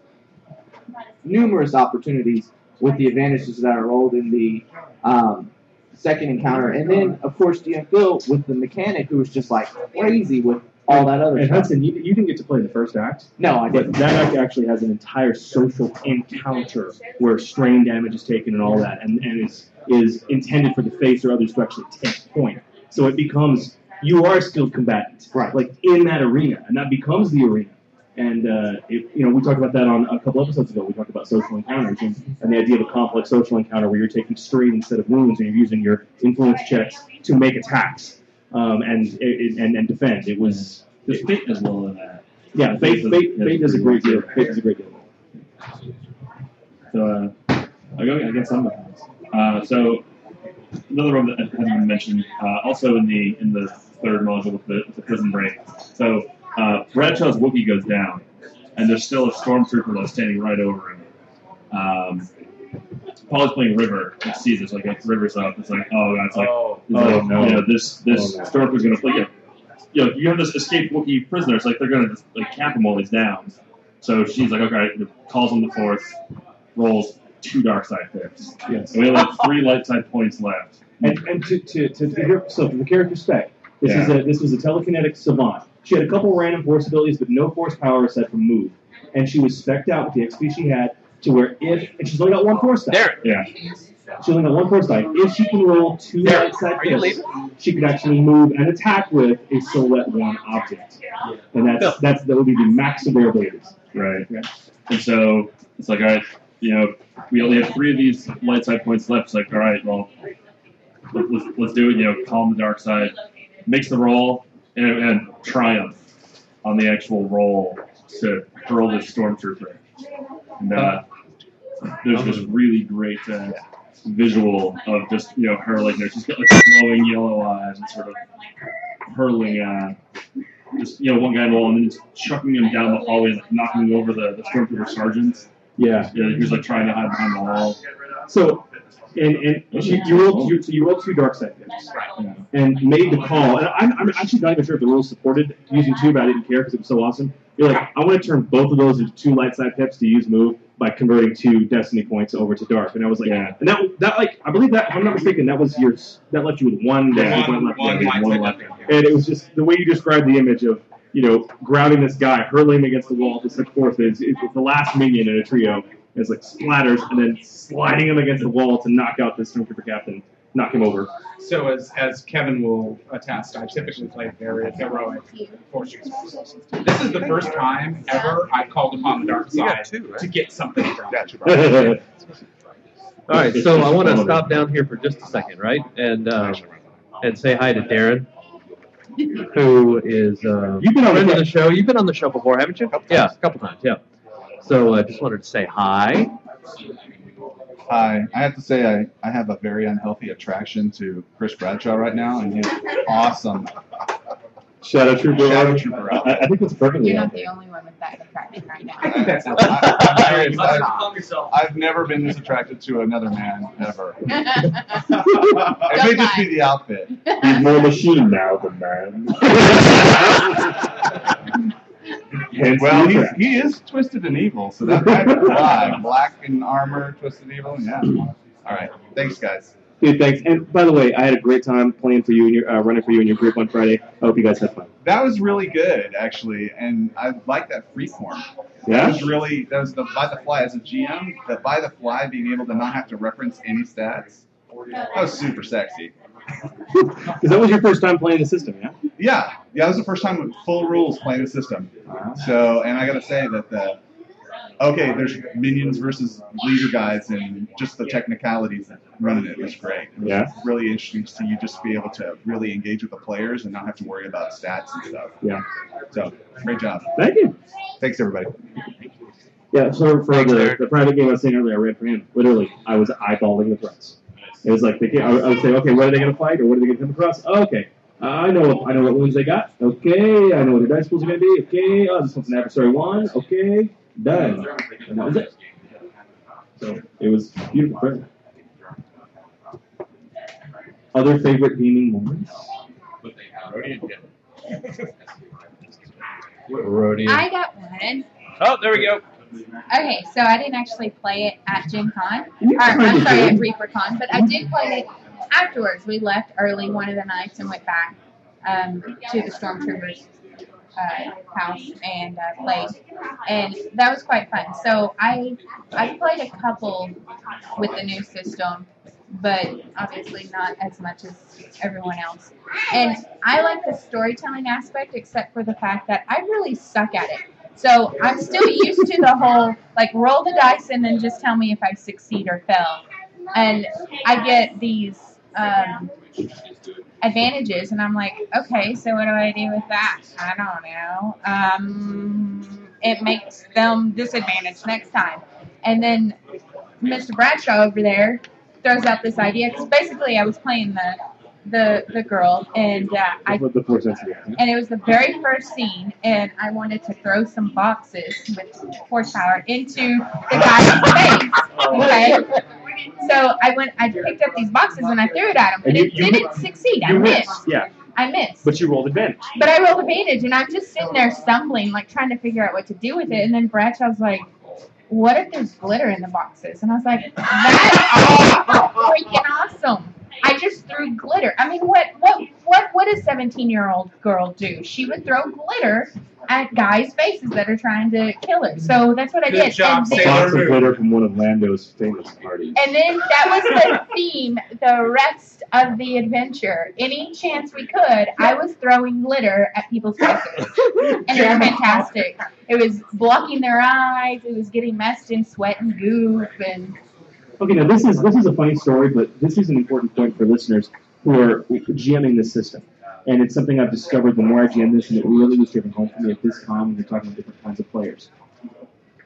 numerous opportunities with the advantages that are rolled in the um, second encounter. And then, of course, D M Phil with the mechanic who was just, like, crazy with all that other and stuff. And Hudson, you, you didn't get to play the first act. No, I didn't. But that act actually has an entire social encounter where strain damage is taken and all that, and, and is, is intended for the face or others to actually take point. So it becomes... You are skilled combatants, right? Like in that arena, and that becomes the arena. And uh, it, you know, we talked about that on a couple episodes ago. We talked about social encounters and, and the idea of a complex social encounter where you're taking strain instead of wounds, and you're using your influence checks to make attacks um, and, and and defend. It was yeah. There's fate as well in that. Yeah, fate fate fate does a great deal. Fate does a great deal. So uh, I go against some of so. Another one that hasn't been mentioned, uh, also in the in the third module with the, with the prison break. So uh, Bradshaw's Wookiee goes down, and there's still a stormtrooper that's standing right over him. Um, Paul's playing River, and sees this, like, like River's up. It's like, oh, that's like, oh, oh like, no, you know, this this oh, stormtrooper's gonna play. You know, you have this escaped Wookiee prisoner. It's like they're gonna just like cap him while he's down. So she's like, okay, calls him the Force, rolls. Two dark side pips. Yes. And we only have three light side points left. And and to to to, to your, so for the character's spec, this yeah. is a this was a telekinetic savant. She had a couple random force abilities, but no force power aside from move. And she was spec'd out with the X P she had to where if and she's only got one force die. There. Yeah. She only got one force die. If she can roll two there. light side pips, she could actually move and attack with a silhouette one object. Yeah. And that's no. that's that would be the max of their abilities. Right. right. And so it's like, all right. You know, we only have three of these light side points left. It's like, all right, well, let's let's do it. You know, calm the dark side, makes the roll, and, and triumph on the actual roll to hurl this stormtrooper. And uh, there's this really great uh, visual of just you know her like there. She's got like glowing yellow eyes and sort of hurling. Uh, just you know, one guy in the wall and then just chucking him down the hallway, like knocking over the, the stormtrooper sergeant. Yeah. yeah, he was like trying to hide behind the wall. So, and and you, you rolled you, so you rolled two dark side dice, yeah. and made the call. And I'm, I'm actually not even sure if the rules supported using two, but I didn't care because it was so awesome. You're like, I want to turn both of those into two light side pips to use move by converting two destiny points over to dark. And I was like, yeah. and that that like I believe that if I'm not mistaken that was your that left you with one destiny point left, one, one, one left, and it was just the way you described the image of. You know, grounding this guy, hurling him against the wall to such force that it's, it's the last minion in a trio. It's like splatters, and then sliding him against the wall to knock out this stormtrooper captain, knock him over. So, as as Kevin will attest, I typically play very heroic force users. This is the first time ever I called upon the dark side two, right? to get something from it. All right, so I want to stop down here for just a second, right, and um, and say hi to Darren. Who is uh, you've been on the, the show? You've been on the show before, haven't you? Yeah, a couple times. Yeah. So I uh, just wanted to say hi. Hi. I have to say I, I have a very unhealthy attraction to Chris Bradshaw right now, and he's awesome. Shadow Trooper. Shadow Trooper. I, I think it's perfectly. You're not the only one with that attraction right now. I think that's I, I'm very excited. I've never been this attracted to another man ever. It may just be the outfit. He's more machine now than man. Well, he's, he is twisted and evil, so that might apply. Black in armor, twisted and evil. Yeah. All right. Thanks, guys. Dude, thanks. And by the way, I had a great time playing for you and your uh, running for you and your group on Friday. I hope you guys had fun. That was really good, actually, and I like that free form. Yeah. That was really that was the by the fly as a G M. The by the fly being able to not have to reference any stats. That was super sexy. Because that was your first time playing the system, yeah? Yeah, yeah, that was the first time with full rules playing the system. Wow. So, and I gotta say that the okay, there's minions versus leader guides, and just the technicalities that running it was great. It was yeah. really interesting to you just be able to really engage with the players and not have to worry about stats and stuff. Yeah. So, great job. Thank you. Thanks, everybody. Yeah. So for Thanks, the, the private game I was saying earlier, I ran for him. Literally, I was eyeballing the threats. It was like the, I would say, okay, what are they going to fight, or what are they going to come across? Oh, okay, uh, I know what I know what wounds they got. Okay, I know what their dice pools are going to be. Okay, oh, this one's an adversary one. Okay, done. And that was it. So it was beautiful. Present. Other favorite gaming moments? Rodeo. I got one. Oh, there we go. Okay, so I didn't actually play it at Gen Con. Or, I'm sorry, at ReaperCon, but I did play it afterwards. We left early one of the nights and went back um, to the Stormtroopers' uh, house and uh, played, and that was quite fun. So I I played a couple with the new system, but obviously not as much as everyone else. And I like the storytelling aspect, except for the fact that I really suck at it. So I'm still used to the whole, like, roll the dice and then just tell me if I succeed or fail. And I get these um, advantages, and I'm like, okay, so what do I do with that? I don't know. Um, it makes them disadvantaged next time. And then Mister Bradshaw over there throws out this idea, because basically I was playing the... the the girl and uh, I and it was the very first scene, and I wanted to throw some boxes with horsepower into the guy's face. Okay, so I went I picked up these boxes and I threw it at him, but it didn't succeed. I missed. Yeah, I missed. But you rolled advantage. But I rolled advantage, and I'm just sitting there stumbling, like trying to figure out what to do with it. And then Bradshaw's like, "What if there's glitter in the boxes?" And I was like, "That's freaking awesome." I just threw glitter. I mean, what what what would a seventeen-year-old girl do? She would throw glitter at guys' faces that are trying to kill her. So that's what I did. Good job, Sailor. A box of glitter from one of Lando's famous parties. And then that was the theme the rest of the adventure. Any chance we could, I was throwing glitter at people's faces. And it was fantastic. It was blocking their eyes. It was getting messed in sweat and goof and... Okay, now this is this is a funny story, but this is an important point for listeners who are GMing this system. And it's something I've discovered the more I G M this, and it really was driven home for me at this time when you're talking to different kinds of players.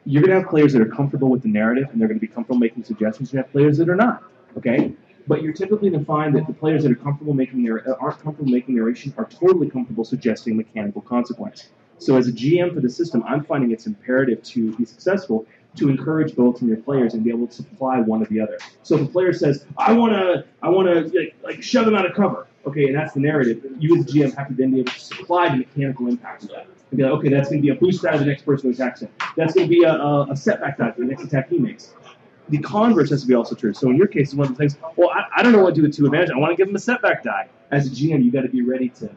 You're going to have players that are comfortable with the narrative, and they're going to be comfortable making suggestions. You have players that are not, okay? But you're typically going to find that the players that are comfortable making their, aren't comfortable making narration are totally comfortable suggesting mechanical consequence. So as a G M for the system, I'm finding it's imperative to be successful to encourage both from your players and be able to supply one or the other. So if a player says, I want to I wanna, like, like shove them out of cover, okay, and that's the narrative, you as a G M have to then be able to supply the mechanical impact of that. And be like, okay, that's going to be a boost die to the next person who attacks him. That's going to be a, a, a setback die for the next attack he makes. The converse has to be also true. So in your case, it's one of the things, well, I, I don't know what to do with two advantage. I want to give him a setback die. As a G M, you got to be ready to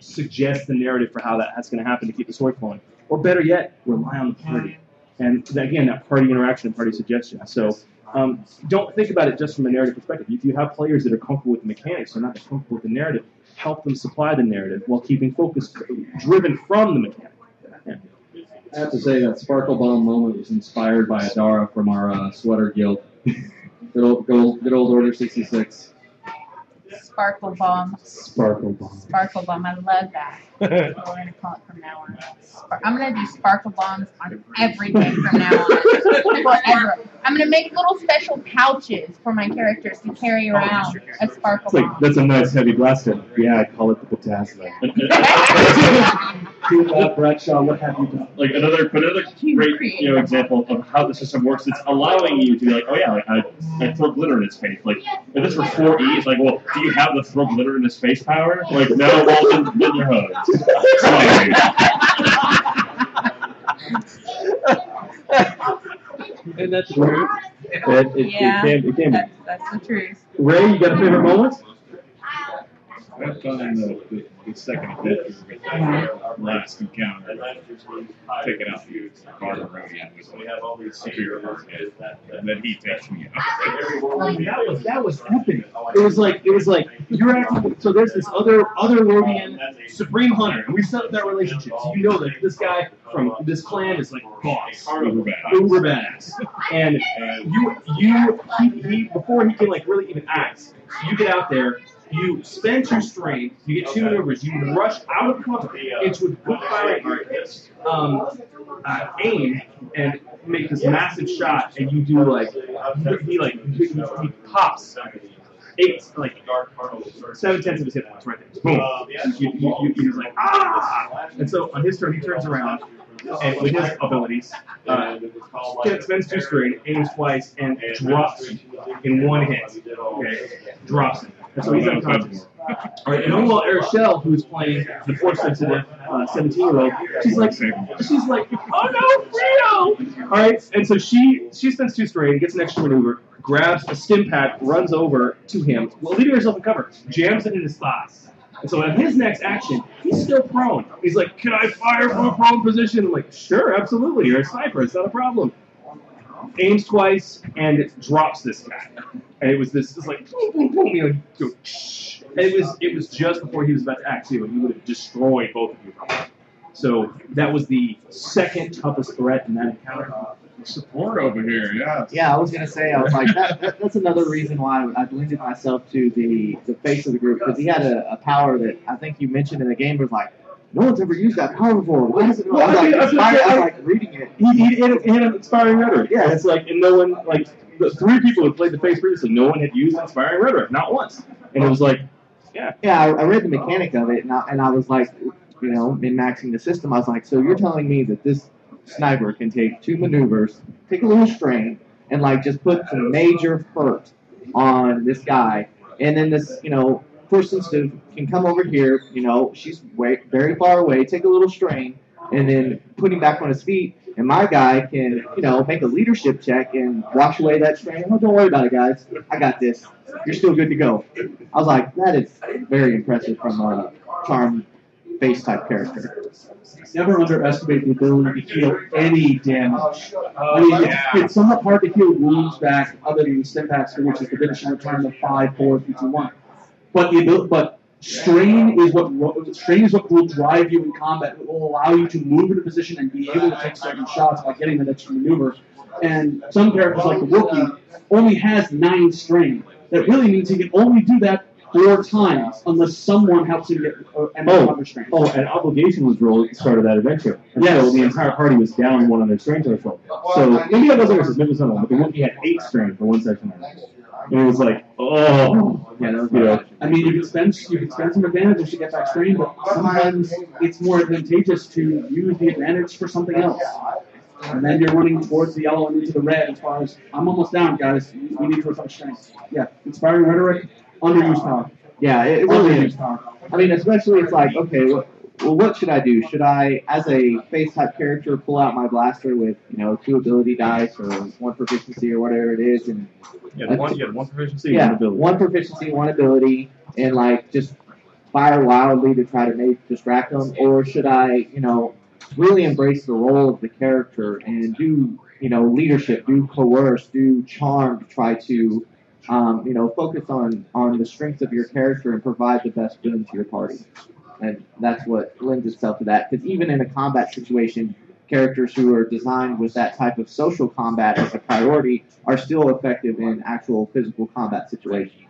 suggest the narrative for how that, that's going to happen to keep the story flowing. Or better yet, rely on the party. And again, that party interaction and party suggestion. So um, don't think about it just from a narrative perspective. If you have players that are comfortable with the mechanics, they're not comfortable with the narrative, help them supply the narrative while keeping focus driven from the mechanic. Yeah. I have to say that Sparkle Bomb moment was inspired by Adara from our uh, sweater guild. Good old, good old, good old Order sixty-six. Sparkle Bomb. Sparkle Bomb. Sparkle Bomb. I love that. We're going to call it from now on. I'm going to do Sparkle Bombs on everything from now on. forever. I'm going to make little special pouches for my characters to carry around a sparkle bomb. Like, that's a nice heavy blast hit. Yeah, I call it the potassium. Bradshaw, what have you done? Like another, but another great you know, example of how the system works. It's allowing you to be like, oh yeah, like I, I throw glitter in his face. Like if this were four E, it's like, well, do you have the throw glitter in his face power? Like no, Walton, get your hugs. Sorry. And that's true. It, it, yeah, it can, it can that's, that's the truth. Ray, you got a favorite moment? I've done the, the second event with our last encounter. Taking out the Barbaroni. We have all these secure, and then he takes me out. That was that was epic. It was like it was like you're actually so there's this other otherworldian supreme hunter, and we set up that relationship. So you know that this guy from this clan is like boss, uber badass, and you you he, he before he can like really even act, you get out there. You spend two strain, you get two maneuvers, you rush out of cover into a quick firing um, uh, aim, and make this massive shot, and you do like, he like, he, he pops eight, like, seven tenths of his hit points right there. Boom. And you, you, you, he was like, ah! And so on his turn, he turns around, and with his abilities, uh, spends two strain, aims twice, and drops in one hit. Okay, drops it. And so he's unconscious. All right, and meanwhile, Erichelle, who's playing the force-sensitive uh, seventeen-year-old, she's like, she's like, oh no, Rio! All right, and so she she spends two strain, gets an extra maneuver, grabs a stim pack, runs over to him, well, leaving herself in cover, jams it in his thighs. And so on his next action, he's still prone. He's like, can I fire from a prone position? I'm like, sure, absolutely. You're a sniper. It's not a problem. Aims twice, and it drops this guy. And it was this, this like, boom, boom, boom, you know, and it was, it was just before he was about to act, too, and he would have destroyed both of you. So that was the second toughest threat in that encounter. Support over here, yeah. Yeah, I was going to say, I was like, that, that, that's another reason why I blended myself to the, the face of the group, because he had a, a power that I think you mentioned in the game, was like, no one's ever used that power before. What is it? I was like, inspired, I was like reading it. He, he, he, had, he had an inspiring rhetoric. Yeah, it's like, and no one, like, the three people who played the face previously, no one had used inspiring rhetoric, not once. And it was like, yeah. Yeah, I, I read the mechanic of it, and I, and I was like, you know, min-maxing the system. I was like, so you're telling me that this sniper can take two maneuvers, take a little strain, and, like, just put some major hurt on this guy. And then this, you know, person can come over here, you know, she's way, very far away, take a little strain, and then put him back on his feet, and my guy can, you know, make a leadership check and wash away that strain. Oh, don't worry about it, guys. I got this. You're still good to go. I was like, that is very impressive from a charm base type character. Never underestimate the ability to heal any damage. Oh, I mean, yeah. it's, it's somewhat hard to heal wounds back other than stim packs, which is the finishing return of five, four, three, two, one. But the ability, but strain is what strain is what will drive you in combat. It will allow you to move into position and be able to take certain shots by getting that extra maneuver. And some characters, like the rookie, only has nine strain. That really means he can only do that four times unless someone helps him get another strain. Oh, an obligation was rolled at the start of that adventure. And yes. So the entire party was down one on their strain total. So maybe that doesn't work as but the rookie had eight strain for one section of that. And it was like, oh. Yeah, that was yeah. I mean, you can spend you can spend some advantage to get back strain, but sometimes it's more advantageous to use the advantage for something else. And then you're running towards the yellow and into the red as far as, I'm almost down, guys. We need to refresh strain. Yeah, inspiring rhetoric, underused power. Yeah, it, it really underused is. Power. I mean, especially it's like, okay, well, well, what should I do? Should I, as a face-type character, pull out my blaster with, you know, two ability dice or one proficiency or whatever it is? And yeah, one, yeah, one proficiency yeah, one ability. one proficiency, one ability, and, like, just fire wildly to try to make, distract them? Or should I, you know, really embrace the role of the character and do, you know, leadership, do coerce, do charm to try to, um, you know, focus on, on the strengths of your character and provide the best boon to your party? And that's what lends itself to that. Because even in a combat situation, characters who are designed with that type of social combat as a priority are still effective in actual physical combat situations.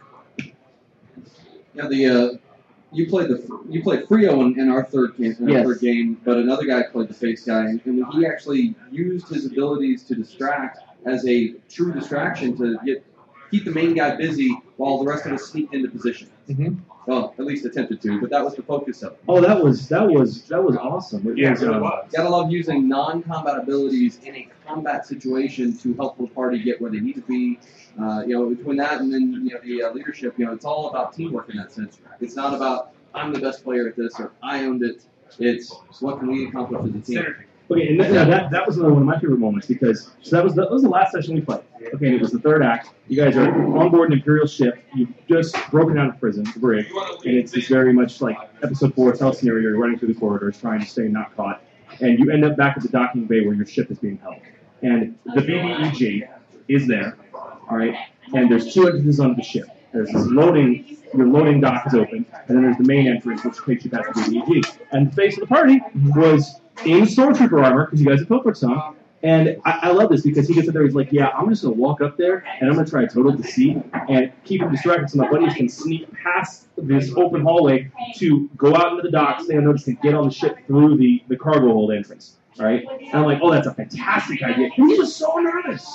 Yeah, the uh, you played the you played Frio in, in our third game, in our yes. third game, but another guy played the face guy, and, and he actually used his abilities to distract as a true distraction to get keep the main guy busy while the rest of us sneaked into position. Mm-hmm. Well, at least attempted to, but that was the focus of it. Oh, that was that was that was awesome. It yeah, was, uh, was. Gotta love using non-combat abilities in a combat situation to help the party get where they need to be. Uh, you know, between that and then you know the uh, leadership, you know, it's all about teamwork in that sense. It's not about I'm the best player at this or I owned it. It's what can we accomplish as a team. Okay, and that, that that was another one of my favorite moments because so that was the, that was the last session we played. Okay, and it was the third act. You guys are on board an Imperial ship. You've just broken out of prison, the brig, and it's it's very much like episode four tell scenario. You're running through the corridors trying to stay not caught, and you end up back at the docking bay where your ship is being held. And the B B E G is there, all right. And there's two entrances on the ship. There's this loading. Your loading dock is open, and then there's the main entrance, which takes you past the B B E G. And the face of the party was in Sword Trooper armor, because you guys have pilfered some, and I, I love this, because he gets up there, he's like, yeah, I'm just going to walk up there, and I'm going to try to total deceit, and keep him distracted so my buddies can sneak past this open hallway to go out into the dock, stay unnoticed, and get on the ship through the, the cargo hold entrance, right? And I'm like, oh, that's a fantastic idea. And he was so nervous.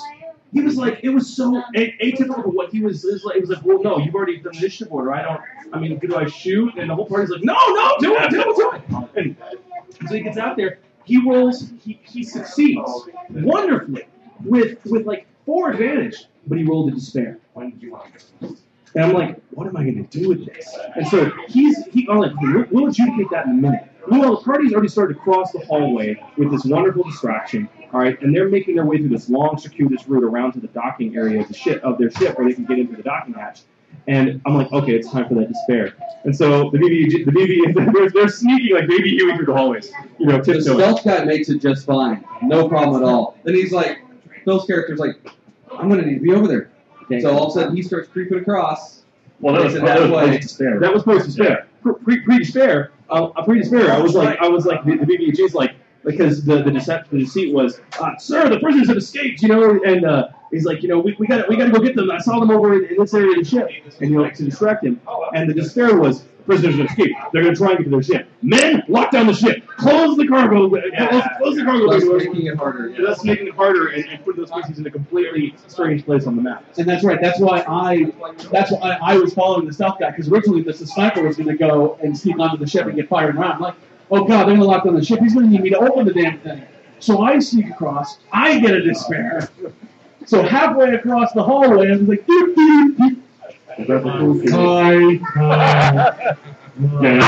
He was like, it was so atypical of what he was, it was like, it was like, well, no, you've already done this ship order, I don't, I mean, do I shoot? And the whole party's like, no, no, do it, do it, do it. And so he gets out there, he rolls, he, he succeeds wonderfully with, with like four advantage, but he rolled a despair. And I'm like, what am I going to do with this? And so he's, he, I'm like, we'll, we'll adjudicate that in a minute. Well, the party's already started to cross the hallway with this wonderful distraction, all right, and they're making their way through this long, circuitous route around to the docking area of the ship, of their ship, where they can get into the docking hatch. And I'm like, okay, it's time for that despair. And so the B B, the B B, they're, they're sneaking like baby Huey through the hallways, you know, tiptoeing. The stealth guy makes it just fine, no problem at all. Then he's like, Phil's character's like, I'm going to need to be over there. Okay. So all of a sudden he starts creeping across. Well, that was, that that was post-despair. That was post-despair. Yeah. Pre, pre-despair. Uh, I'm pretty despair. I was like, I was like, the, the B B G's like, because the the, decept, the deceit was, uh, sir, the prisoners have escaped, you know, and uh, he's like, you know, we we got we got to go get them. I saw them over in, in this area of the ship, and you know, like, to distract him. And the despair was, prisoners have escaped. They're going to try and get to their ship. Men, lock down the ship. Close the cargo. Yeah. Close, close the cargo. That's making, making it harder. Yeah. That's making it harder, and, and putting those places in a completely strange place on the map. And that's right. That's why I. That's why I was following the stealth guy because originally the sniper was going to go and sneak onto the ship and get fired around. I'm like, oh god, they're going to lock down the ship. He's going to need me to open the damn thing. So I sneak across. I get a despair. So halfway across the hallway, I'm like, doop doop doop. Hi. Hi. Yeah,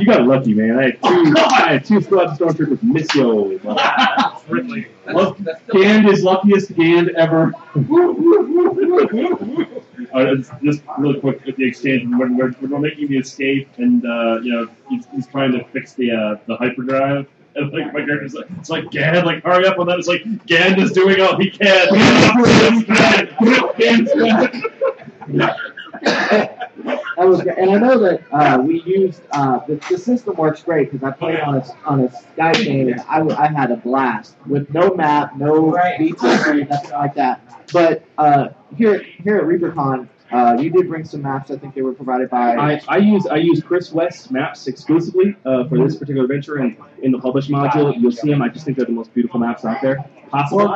you got lucky, man. I had two, I had two squad stormtroopers Missio. Wow. Gand is luckiest Gand ever. uh, just really quick with the exchange, we're, we're, we're making the escape, and uh, you know he's, he's trying to fix the uh, the hyperdrive. And like my character's like, it's like Gand, like hurry up on that. It's like Gand is doing all he can. I was, and I know that uh, we used uh, the, the system works great because I played on a on a Skype game and I, I had a blast with no map, no D T, nothing like that. But uh, here here at ReaperCon. Uh, you did bring some maps. I think they were provided by. I, I use I use Chris West's maps exclusively uh, for this particular adventure, and in the published module, you'll see them. I just think they're the most beautiful maps out there possible.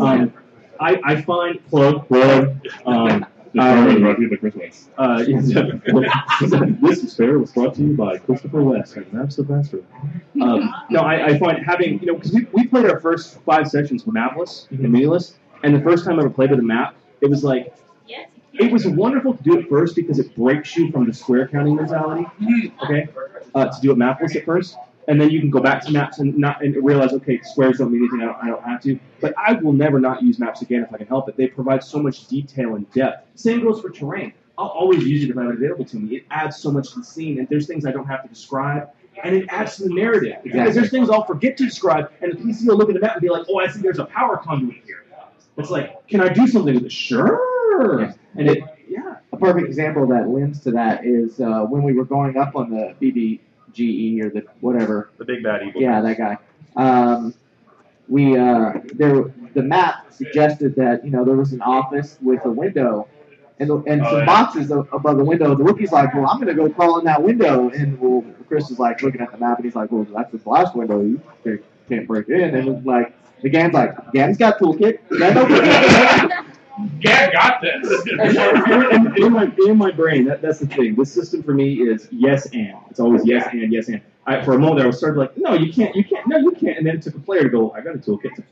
Um, I I find plug plug. Um, Um, brought to you by Chris West. Uh, this despair was brought to you by Christopher West and Maps the Master. Um, no, I, I find having you know because we we played our first five sessions were mapless and meaningless, and the first time I ever played with a map, it was like. It was wonderful to do it first because it breaks you from the square counting mentality, okay, uh, to do it mapless at first, and then you can go back to maps and not and realize, okay, squares don't mean anything, I don't, I don't have to, but I will never not use maps again if I can help it. They provide so much detail and depth. Same goes for terrain. I'll always use it if I have it available to me. It adds so much to the scene, and there's things I don't have to describe, and it adds to the narrative. Exactly. Because there's things I'll forget to describe, and the P C will look at the map and be like, oh, I see there's a power conduit here. It's like, can I do something with it? Sure. Yeah. And it, yeah. A perfect example that lends to that is uh, when we were going up on the B B G E or the whatever. The big bad evil. Yeah, that guy. Um, we uh, there the map suggested that you know there was an office with a window, and and oh, some yeah. boxes above the window. The rookie's like, well, I'm going to go crawl in that window. And well, Chris is like looking at the map, and he's like, well, that's this last window. You can't break in. And it's like, the Gan's like, Gan's got toolkit. Gan got this. in, in, my, in my brain, that, that's the thing. This system for me is yes and. It's always yes and, yes and. I, for a moment, I was sort of like, no, you can't, you can't, no, you can't. And then it took a player to go, I got a toolkit.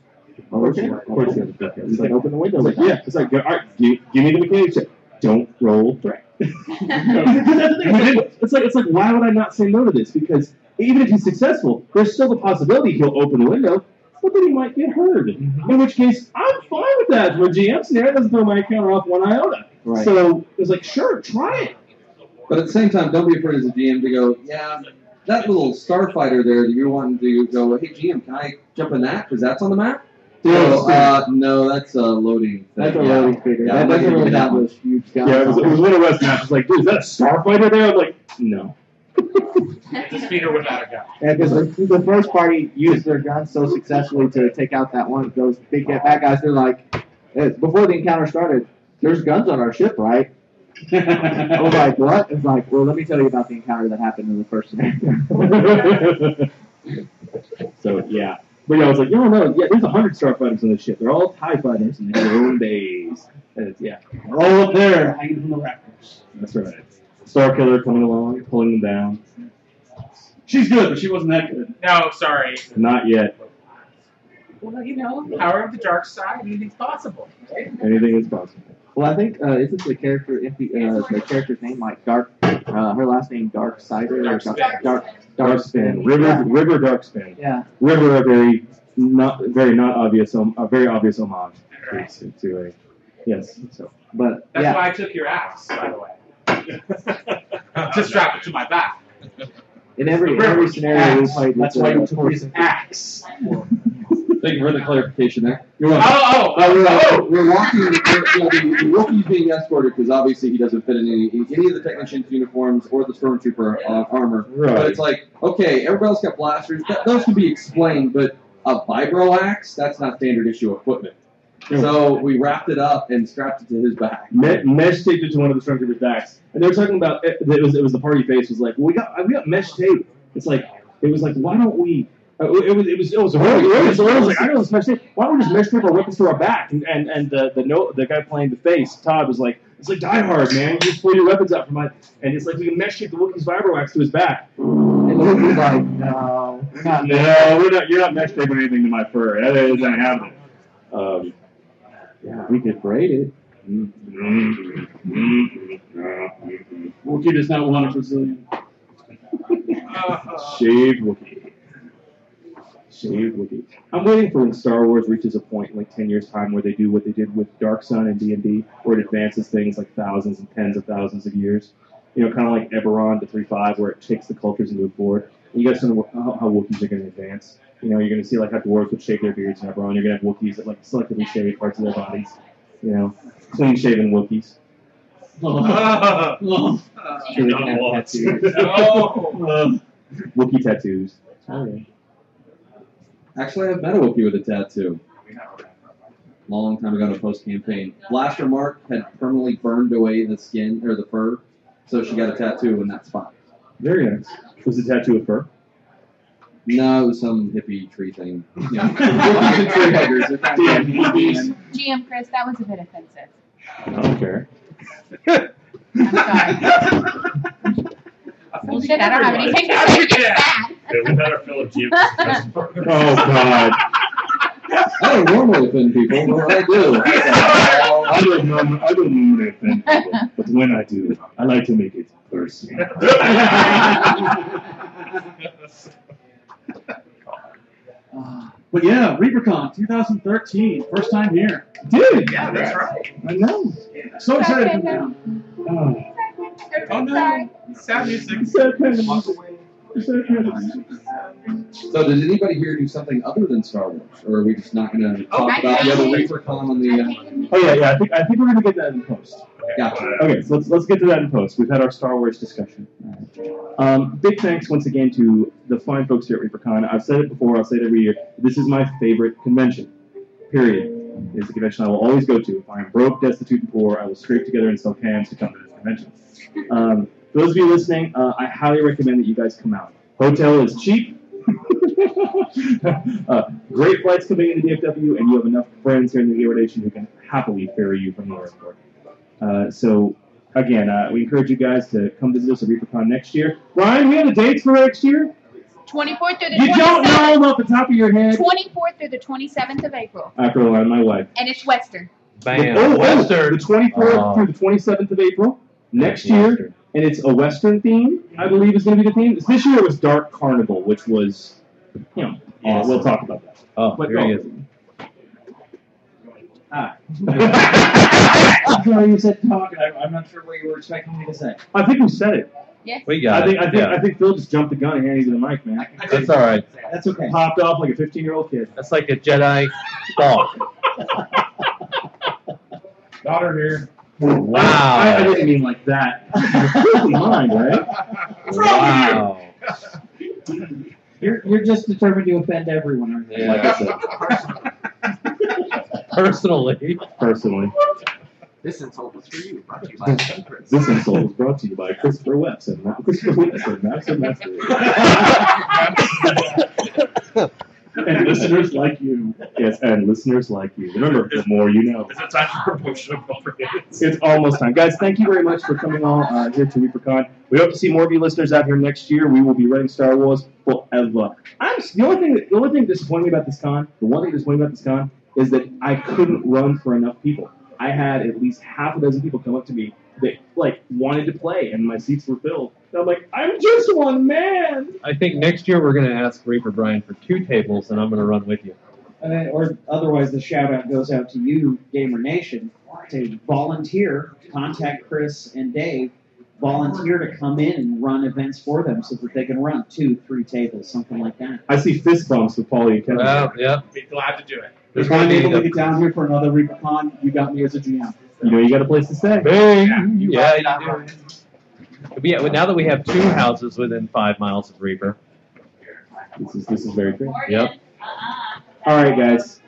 Oh, okay. Of course you have a toolkit. It's like, open the window. Like, yeah. It's like, all right, do you, do you need a mechanic check? Don't roll threat. it's like, it's like, why would I not say no to this? Because even if he's successful, there's still the possibility he'll open the window. Well, then he might get hurt. Mm-hmm. In which case, I'm fine with that. For a G M scenario, it doesn't throw my encounter off one iota. Right. So it was like, sure, try it. But at the same time, don't be afraid as a G M to go, yeah, that little starfighter there that you're wanting to go, hey, G M, can I jump in that? Because that's on the map? So, uh, no, that's a loading thing. That's a yeah. loading figure. Yeah, that doesn't really that was huge. Yeah, it was, it was one of us now. It's like, dude, is that a starfighter there? I'm like, no. It's a speeder without a gun. Yeah, because the, the first party used their guns so successfully to take out that one. Those big bad guys, they're like, before the encounter started, there's guns on our ship, right? I was like, what? It's like, well, let me tell you about the encounter that happened in the first scenario. So, yeah. But yeah, I was like, no, no, yeah, there's a hundred starfighters on this ship. They're all TIE fighters in their own bays. And it's, yeah, they're all up there hanging from the rafters. That's right. Star Killer coming along, pulling them down. She's good, but she wasn't that good. No, sorry. Not yet. Well, you know, power of the dark side, anything's possible. Right? Anything is possible. Well, I think, uh, isn't the character, if the, uh, the character's name like Dark, uh, her last name Darksider? Dark Dark, dark, dark, dark Spin. River, yeah. River Darkspin. Yeah. River, a very not, very not obvious, a very obvious homage. Right. To, to a, yes. So, but that's yeah. why I took your axe, by the way. Just strap it to my back. In every in every scenario, axe. we played. That's why you took his axe. Thank you for the clarification there. You're welcome. Oh, oh, uh, we're, uh, oh. We're walking. We're, you know, Rookie's being escorted because obviously he doesn't fit in any, in any of the technicians' uniforms or the stormtrooper uh, armor. Right. But it's like, okay, everybody else got blasters. That, those can be explained, but a vibro axe, that's not standard issue equipment. So we wrapped it up and strapped it to his back. Me- mesh taped it to one of the stormtroopers' backs, and they were talking about it. It was, it was the party face was like, well, we got we got mesh tape. It's like it was like, why don't we? Uh, it was it was it was a really it was, it was like I know this mesh tape. Why don't we just mesh tape our weapons to our back? And and, and the the no the guy playing the face, Todd, was like, it's like Die Hard, man. You just pull your weapons out from my and it's like we can mesh tape the Wookiee's vibro axe to his back. And Wookiee's like, no, we're not. No, we're not. You're not mesh taping anything to my fur. That isn't happening. Um. Yeah, we could braid it. Wookiee does not want a Brazilian. Shaved Wookiee. Shaved Wookiee. I'm waiting for when Star Wars reaches a point in like ten years' time where they do what they did with Dark Sun and D and D, where it advances things like thousands and tens of thousands of years. You know, kind of like Eberron to three point five, where it takes the cultures into a board. And you guys know how, how Wookiees are going to advance. You know, you're going to see, like, how dwarves would shave their beards and everyone. You're going to have Wookiees that, like, selectively shave parts of their bodies. You know, clean-shaven Wookiees. Oh. Sure, they can have tattoos. Oh. Wookiee tattoos. Right. Actually, I've met a Wookiee with a tattoo. Long time ago in a post-campaign. Blaster Mark had permanently burned away the skin, or the fur, so she got a tattoo in that spot. Very nice. Was the tattoo a fur? No, it was some hippie tree thing. You know, tree huggers. G M Chris, that was a bit offensive. I don't care. I'm sorry. Well, shit, I don't have any pictures. How did you get out? We've had our fill of G M Chris. Oh, God. I don't normally offend people, but I do. I don't normally I don't normally offend people, but when I do, I like to make it personal. Uh, but yeah, ReaperCon twenty thirteen, first time here. Dude! Yeah, that's right. I know. Yeah. So excited for that. Oh. oh no. Sad music. Sad So did anybody here do something other than Star Wars? Or are we just not going to talk oh, about the other ReaperCon on the... Uh... Oh yeah, yeah. I think, I think we're going to get that in post. Gotcha. Okay, so let's, let's get to that in post. We've had our Star Wars discussion. Um, big thanks once again to the fine folks here at ReaperCon. I've said it before, I'll say it every year. This is my favorite convention. Period. is a convention I will always go to. If I am broke, destitute, and poor, I will scrape together and sell cans to come to this convention. Um, for those of you listening, uh, I highly recommend that you guys come out. Hotel is cheap. uh, great flights coming into D F W, and you have enough friends here in the Gamer Nation who can happily ferry you from the airport. Uh, so, again, uh, we encourage you guys to come visit us at ReaperCon next year. Ryan, we have the dates for next year? twenty-fourth through the you twenty-seventh. You don't know them off the top of your head. twenty-fourth through the twenty-seventh of April. April, I'm my wife. And it's Western. Bam. The, oh, Western. The twenty-fourth uh, through the twenty-seventh of April next year. Western. And it's a Western theme, I believe, is going to be the theme. This year it was Dark Carnival, which was, you know, yes. uh, we'll talk about that. Oh, but here no. he is. Ah. You said talk, and I'm not sure what you were expecting me to say. I think we said it. Yeah. We got I think, it. I think, yeah. I think Phil just jumped the gun and handed you the mic, man. I, I That's all right. That's okay. Popped off like a fifteen-year-old kid. That's like a Jedi dog. Daughter here. Wow. I, I didn't mean like that. You're mind, right? Wow. You're, you're just determined to offend everyone, aren't you? Yeah. Like I said. Personally. Personally. This insult was for you, brought to you by Chris. This insult was brought to you by Christopher West and Christopher West and Max and Master. And listeners like you. Yes, and listeners like you. Remember, the more you know. Is it time for promotion of Wilfred? It's almost time. Guys, thank you very much for coming all uh, here to ReaperCon. We hope to see more of you listeners out here next year. We will be running Star Wars forever. I'm, the only thing that, the only thing disappointing about this con, the one thing disappointing about this con, is that I couldn't run for enough people. I had at least half a dozen people come up to me that, like, wanted to play, and my seats were filled. And I'm like, I'm just one man! I think next year we're going to ask Reaper Brian for two tables, and I'm going to run with you. Uh, or otherwise, the shout-out goes out to you, Gamer Nation, to volunteer, contact Chris and Dave, volunteer to come in and run events for them so that they can run two, three tables, something like that. I see fist bumps with Paulie and Kevin. Well, yeah. Be glad to do it. If I'm able to get down here for another ReaperCon, you got me as a G M. You know, you got a place to stay. Hey, yeah, you yeah, you do. Yeah, well, now that we have two houses within five miles of Reaper. This is this is very true. Yep. All right, guys.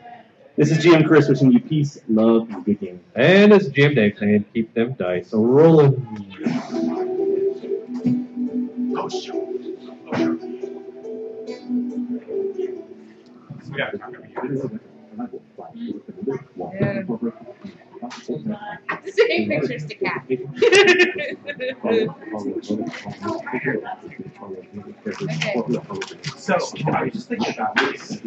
This is G M Chris wishing you peace, love, and good game. And it's G M Dave saying, keep them dice rolling. Oh, shoot. Oh, shoot. We got to talk about you. Yeah. Same pictures to Cat. Okay. So, I was just thinking about this.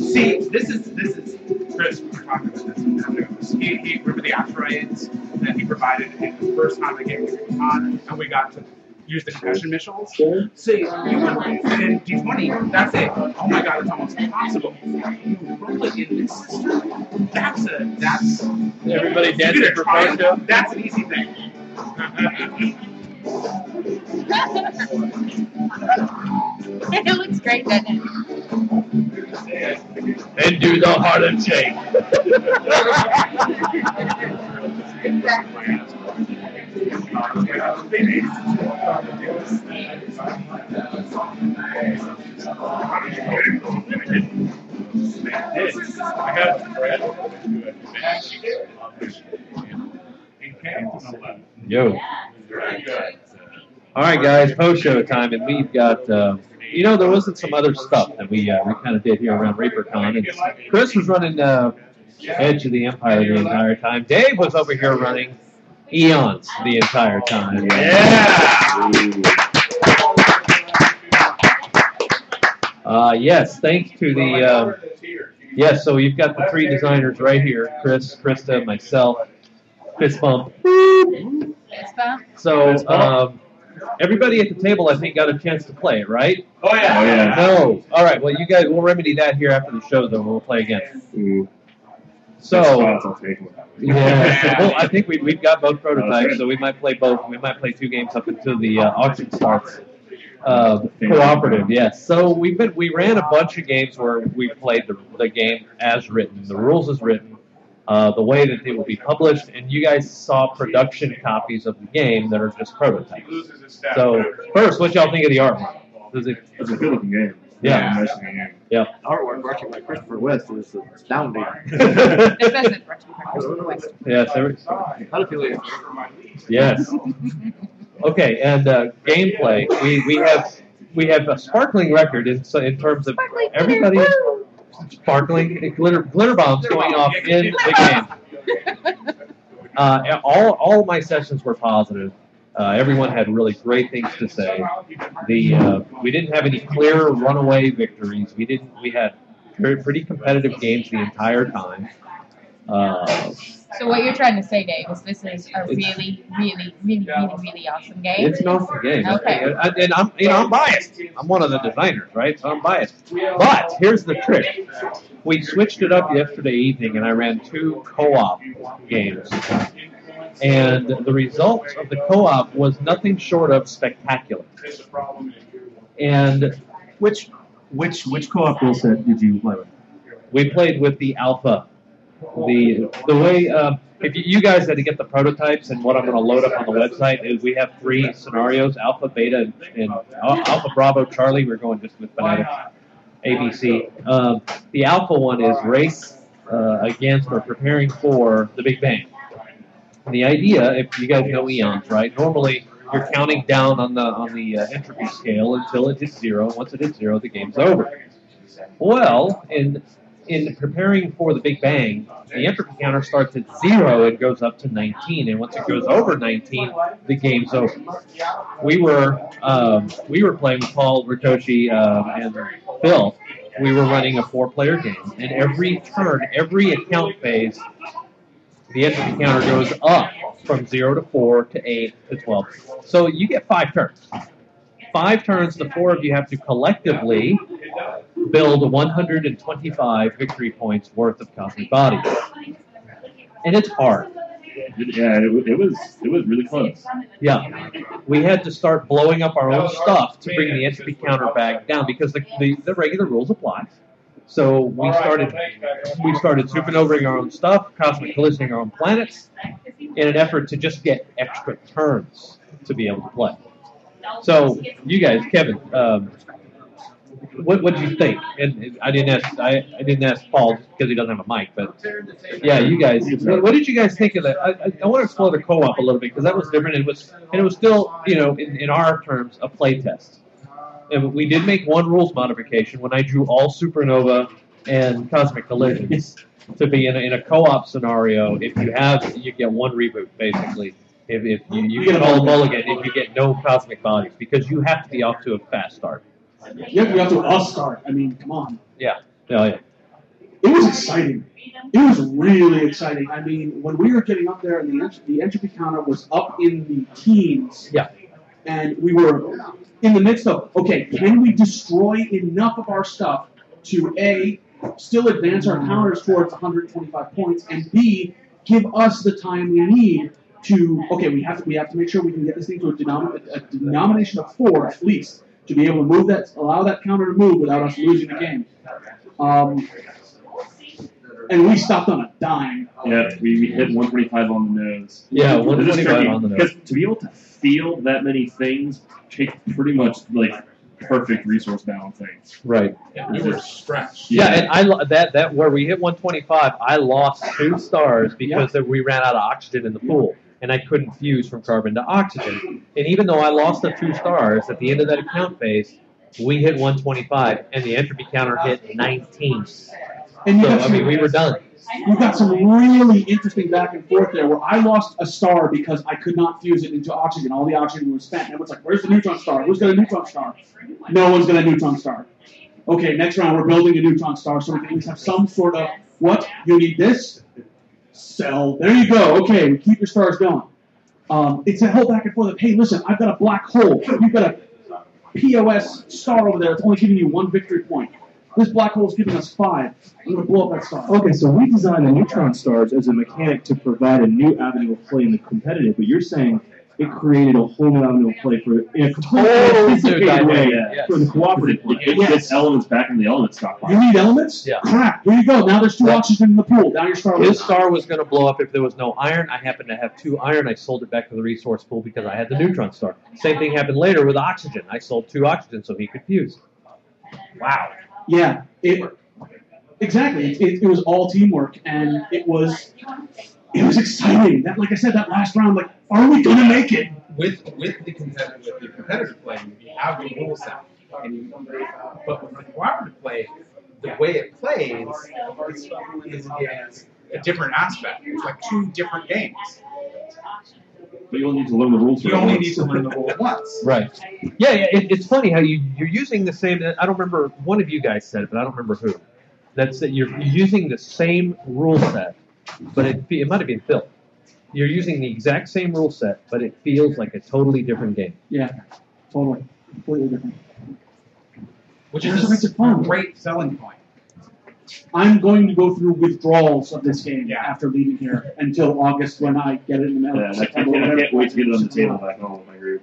See, this is, this is, Chris, we were talking about this. He, he, remember the asteroids that he provided in the first time I gave you on, and we got to use the concussion missiles. Sure. So you would in D twenty, that's it. Oh my god, it's almost impossible. You roll it in this system. That's a that's everybody dancing for Fresco. That's an easy thing. It looks great, doesn't it? And do the heart and shake. Exactly. Yo. All right, guys, post show time, and we've got, uh, you know, there wasn't some other stuff that we uh, we kind of did here around ReaperCon. And Chris was running uh, Edge of the Empire the entire time. Dave was over here running Eons the entire time. Yeah! Uh, yes, thanks to the... Uh, yes, yeah, so you've got the three designers right here. Chris, Krista, myself. Fist bump. Fist bump. So, um, everybody at the table, I think, got a chance to play, right? Oh, yeah. Oh, yeah. No. All right, well, you guys, we'll remedy that here after the show, though. We'll play again. Mm. So, yeah. Well, I think we, we've got both prototypes, so we might play both. We might play two games up until the uh, auction starts. Uh, cooperative, yes. So we've been we ran a bunch of games where we played the the game as written, the rules as written. uh, the way that it will be published, and you guys saw production copies of the game that are just prototypes. So, first, what y'all think of the artwork? Is it, is it's a good-looking game. Yeah. Yeah. Nice game. Yeah. Artwork directed by Christopher West is astounding. Investment directed by Christopher West. Yes. There was, yes. Okay, and uh, gameplay. We we have we have a sparkling record in so in terms of sparkling everybody glitter. sparkling glitter glitter bombs glitter going bomb. off in the game. Uh, all all of my sessions were positive. Uh, everyone had really great things to say. The uh, we didn't have any clear runaway victories. We didn't. We had very pretty competitive games the entire time. Uh, so what you're trying to say, Dave, is this is a really, really, really, really, really awesome game. It's an awesome game. Okay. I, and I'm, you know, I'm biased. I'm one of the designers, right? So I'm biased. But here's the trick. We switched it up yesterday evening, and I ran two co-op games. And the results of the co-op was nothing short of spectacular. And which which which co-op rule set did you play with? We played with the alpha. The the way uh, if you, you guys had to get the prototypes, and what I'm going to load up on the website is we have three scenarios: alpha, beta, and, and alpha, bravo, Charlie. We're going just with phonetics, A B C. Um, the alpha one is race uh, against or preparing for the Big Bang. The idea, if you guys know eons, right? Normally, you're counting down on the on the uh, entropy scale until it hits zero. Once it hits zero, the game's over. Well, in in preparing for the Big Bang, the entropy counter starts at zero and goes up to nineteen. And once it goes over nineteen, the game's over. We were um, we were playing with Paul, Ritoshi, um, and Phil. We were running a four-player game, and every turn, every account phase, the entropy counter goes up from zero to four to eight to twelve. So you get five turns. Five turns, the four of you have to collectively build one hundred twenty-five victory points worth of cosmic bodies. And it's hard. Yeah, it, it was it was really close. Yeah. We had to start blowing up our own stuff to bring the entropy counter back down because the, the, the regular rules apply. So we started we started supernova-ing our own stuff, cosmic collisioning our own planets, in an effort to just get extra turns to be able to play. So you guys, Kevin, um, what what did you think? And I didn't ask I, I didn't ask Paul because he doesn't have a mic, but yeah, you guys, what, what did you guys think of that? I, I, I want to explore the co-op a little bit because that was different. It was and it was still, you know, in, in our terms, a play test. And we did make one rules modification when I drew all supernova and cosmic collisions to be in a, in a co-op scenario. If you have, you get one reboot, basically. If, if you, you get an all mulligan, if you get no cosmic bodies, because you have to be off to a fast start. You have to be off to a fast start. I mean, come on. Yeah. Oh, yeah. It was exciting. It was really exciting. I mean, when we were getting up there, and the, ent- the entropy counter was up in the teens. Yeah. And we were in the midst of, okay, can we destroy enough of our stuff to, A, still advance our counters towards one hundred twenty-five points, and B, give us the time we need to, okay, we have to we have to make sure we can get this thing to a, denom- a denomination of four, at least, to be able to move that, allow that counter to move without us losing the game. Um, and we stopped on a dime. Yeah, we, we hit one twenty-five on the nose. Yeah, one twenty-five on the nose. Because to be able to feel that many things take pretty much like perfect resource balancing. Right. Yeah, you were scratched. Yeah, yeah, and I lo- that that where we hit one twenty-five, I lost two stars because yeah. we ran out of oxygen in the pool, and I couldn't fuse from carbon to oxygen. And even though I lost the two stars at the end of that account phase, we hit one twenty-five, and the entropy counter hit nineteen. And so I mean, we were done. We got some really interesting back and forth there where I lost a star because I could not fuse it into oxygen. All the oxygen was spent. And everyone's like, where's the neutron star? Who's got a neutron star? No one's got a neutron star. Okay, next round we're building a neutron star so we can at least have some sort of, what? You need this? Sell. There you go. Okay, we keep your stars going. Um, it's a whole back and forth of, hey, listen, I've got a black hole. You've got a P O S star over there that's only giving you one victory point. This black hole is giving us five. I'm going to blow up that star. Okay, so we designed the neutron stars as a mechanic to provide a new avenue of play in the competitive, but you're saying it created a whole new avenue of play for a totally different way yes. for the cooperative play. It gets yes. elements back in the element stockpile. You need elements? Yeah. Crap. Here you go. Now there's two right. oxygen in the pool. Now your star was. His star was going to blow up if there was no iron. I happened to have two iron. I sold it back to the resource pool because I had the neutron star. Same thing happened later with oxygen. I sold two oxygen so he could fuse. Wow. Yeah. It, exactly. It, it was all teamwork, and it was. It was exciting. That, like I said, that last round, like, are we going to make it? With with the competitive with the competitive play, you have the rule set, and you, but with the cooperative play, the way it plays is, is, is a different aspect. It's like two different games. But you only need to learn the rules. You only once. need to learn the rules once. Right. Yeah, yeah. It, it's funny how you you're using the same. I don't remember. One of you guys said it, but I don't remember who. That's that you're using the same rule set. But it it might have been Phil. You're using the exact same rule set, but it feels like a totally different game. Yeah, totally, completely different. Which is just a fun. great selling point. I'm going to go through withdrawals of this game yeah. after leaving here until August when I get it in the mail. Yeah, I can't, I can't wait to get it on the table back home. I agree.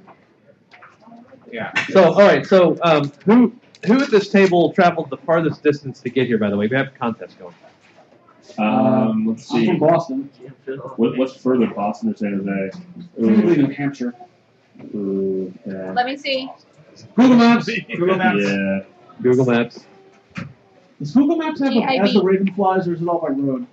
Yeah. So all right, so um, who who at this table traveled the farthest distance to get here? By the way, we have a contest going. Um, let's see. I'm from Boston. What, what's further, Boston or San Jose? Probably New Hampshire. Ooh, yeah. Let me see. Google Maps. Google Maps. Yeah. Google Maps. Does Google Maps have a, as the Raven flies, or is it all by road?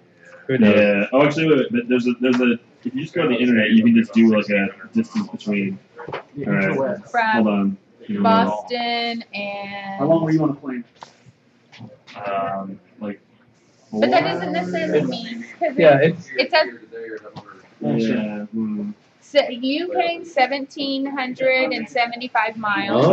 Yeah. Oh, actually, there's a there's a. If you just go to the internet, you can just do like a distance between. All right. Hold on. Boston and. How long were you on a plane? Um, like. But that doesn't necessarily mean because yeah, it, it says yeah. so U K seventeen hundred and seventy-five miles. Oh,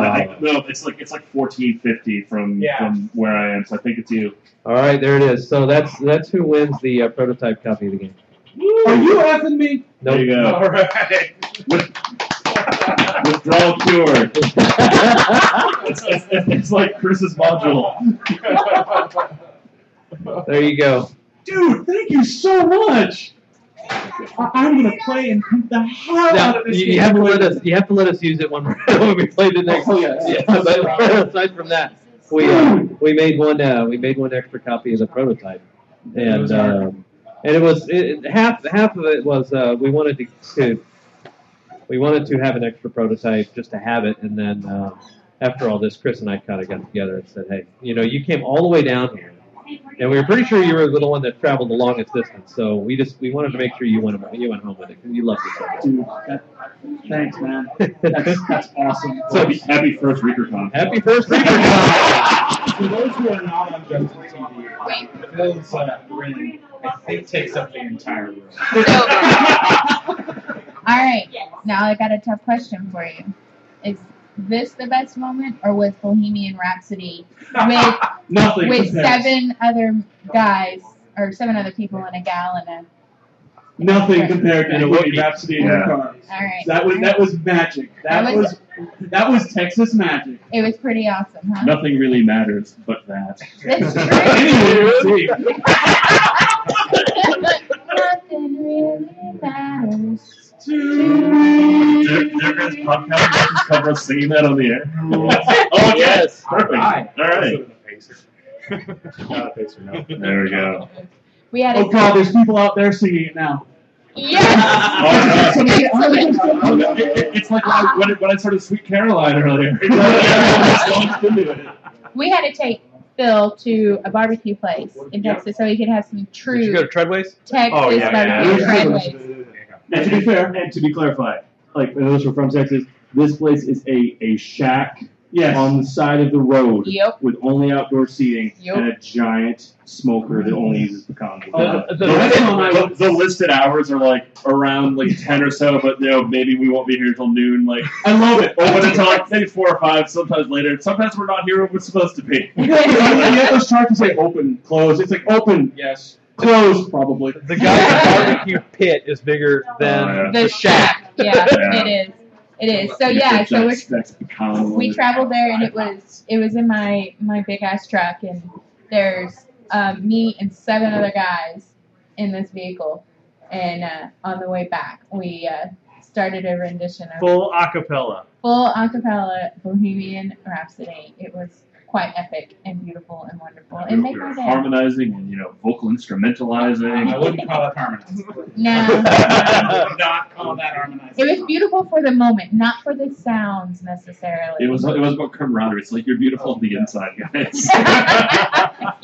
I, no, it's like it's like fourteen fifty from yeah. from where I am. So I think it's you. All right, there it is. So that's that's who wins the uh, prototype copy of the game. Are you effing me? No, nope. There you go. All right. Withdrawal cured. it's, it's, it's like Chris's module. There you go. Dude, thank you so much. I- I'm going to play and beat the hell now, out of this you game. Have to let us, you have to let us use it one more when we play the next one. Oh, yeah. yeah. yeah. But aside from that, we uh, we made one uh, we made one extra copy as a prototype. And um, and it was it, half half of it was uh, we wanted to, to we wanted to have an extra prototype just to have it, and then uh, after all this, Chris and I kind of got together and said, hey, you know, you came all the way down here. And we were pretty sure you were the one that traveled the longest distance, so we just we wanted to make sure you went you went home with it because you loved it. Dude, that, thanks, man. That's, that's awesome. So happy first ReaperCon. Happy first ReaperCon. For those who are not on Justin's T V, Phil's setup really I think takes up the entire room. All right, now I got a tough question for you. Is this the best moment, or was Bohemian Rhapsody with Nothing with compares. seven other guys or seven other people and a gal and a nothing person. compared to Bohemian Rhapsody in yeah. the car. All right, that was that was magic. That, that was, was that was Texas magic. It was pretty awesome, huh? Nothing really matters but that. That's true. Nothing really matters. There is podcast versus cover us singing that on the air. Oh, yes. Perfect. Right. All right. There we go. We had oh, God, there's people out there singing it now. Yes! Oh, God. It's like when I, when I started Sweet Caroline earlier. We had to take Phil to a barbecue place in Texas so he could have some true Did you go to Treadways? Texas oh, yeah, barbecue yeah, yeah. Treadways. And to be fair, and to be clarified, like those who are from Texas, this place is a, a shack yes. on the side of the road yep. with only outdoor seating yep. and a giant smoker that only uses pecans. Uh, the, the, the, the listed hours are like around like ten or so, but you know, maybe we won't be here until noon. Like I love it. Or when it's like maybe four or five, sometimes later. Sometimes we're not here when we're supposed to be. And yet those charts to say open, close. It's like open, yes. Close, probably. The guy's barbecue pit is bigger than oh, yeah. the shack. Yeah, yeah, it is. It is. So yeah, so we're, we traveled there, and it was it was in my, my big ass truck, and there's um, me and seven other guys in this vehicle, and uh, on the way back, we uh, started a rendition of full acapella. Full acapella Bohemian Rhapsody. It was quite epic and beautiful and wonderful. It made my day. Harmonizing and, you know, vocal instrumentalizing. I wouldn't call it harmonizing. No. no. I would not call that harmonizing. It was beautiful for the moment, not for the sounds necessarily. It was it was about camaraderie. It's like, you're beautiful on the inside, guys. Yes.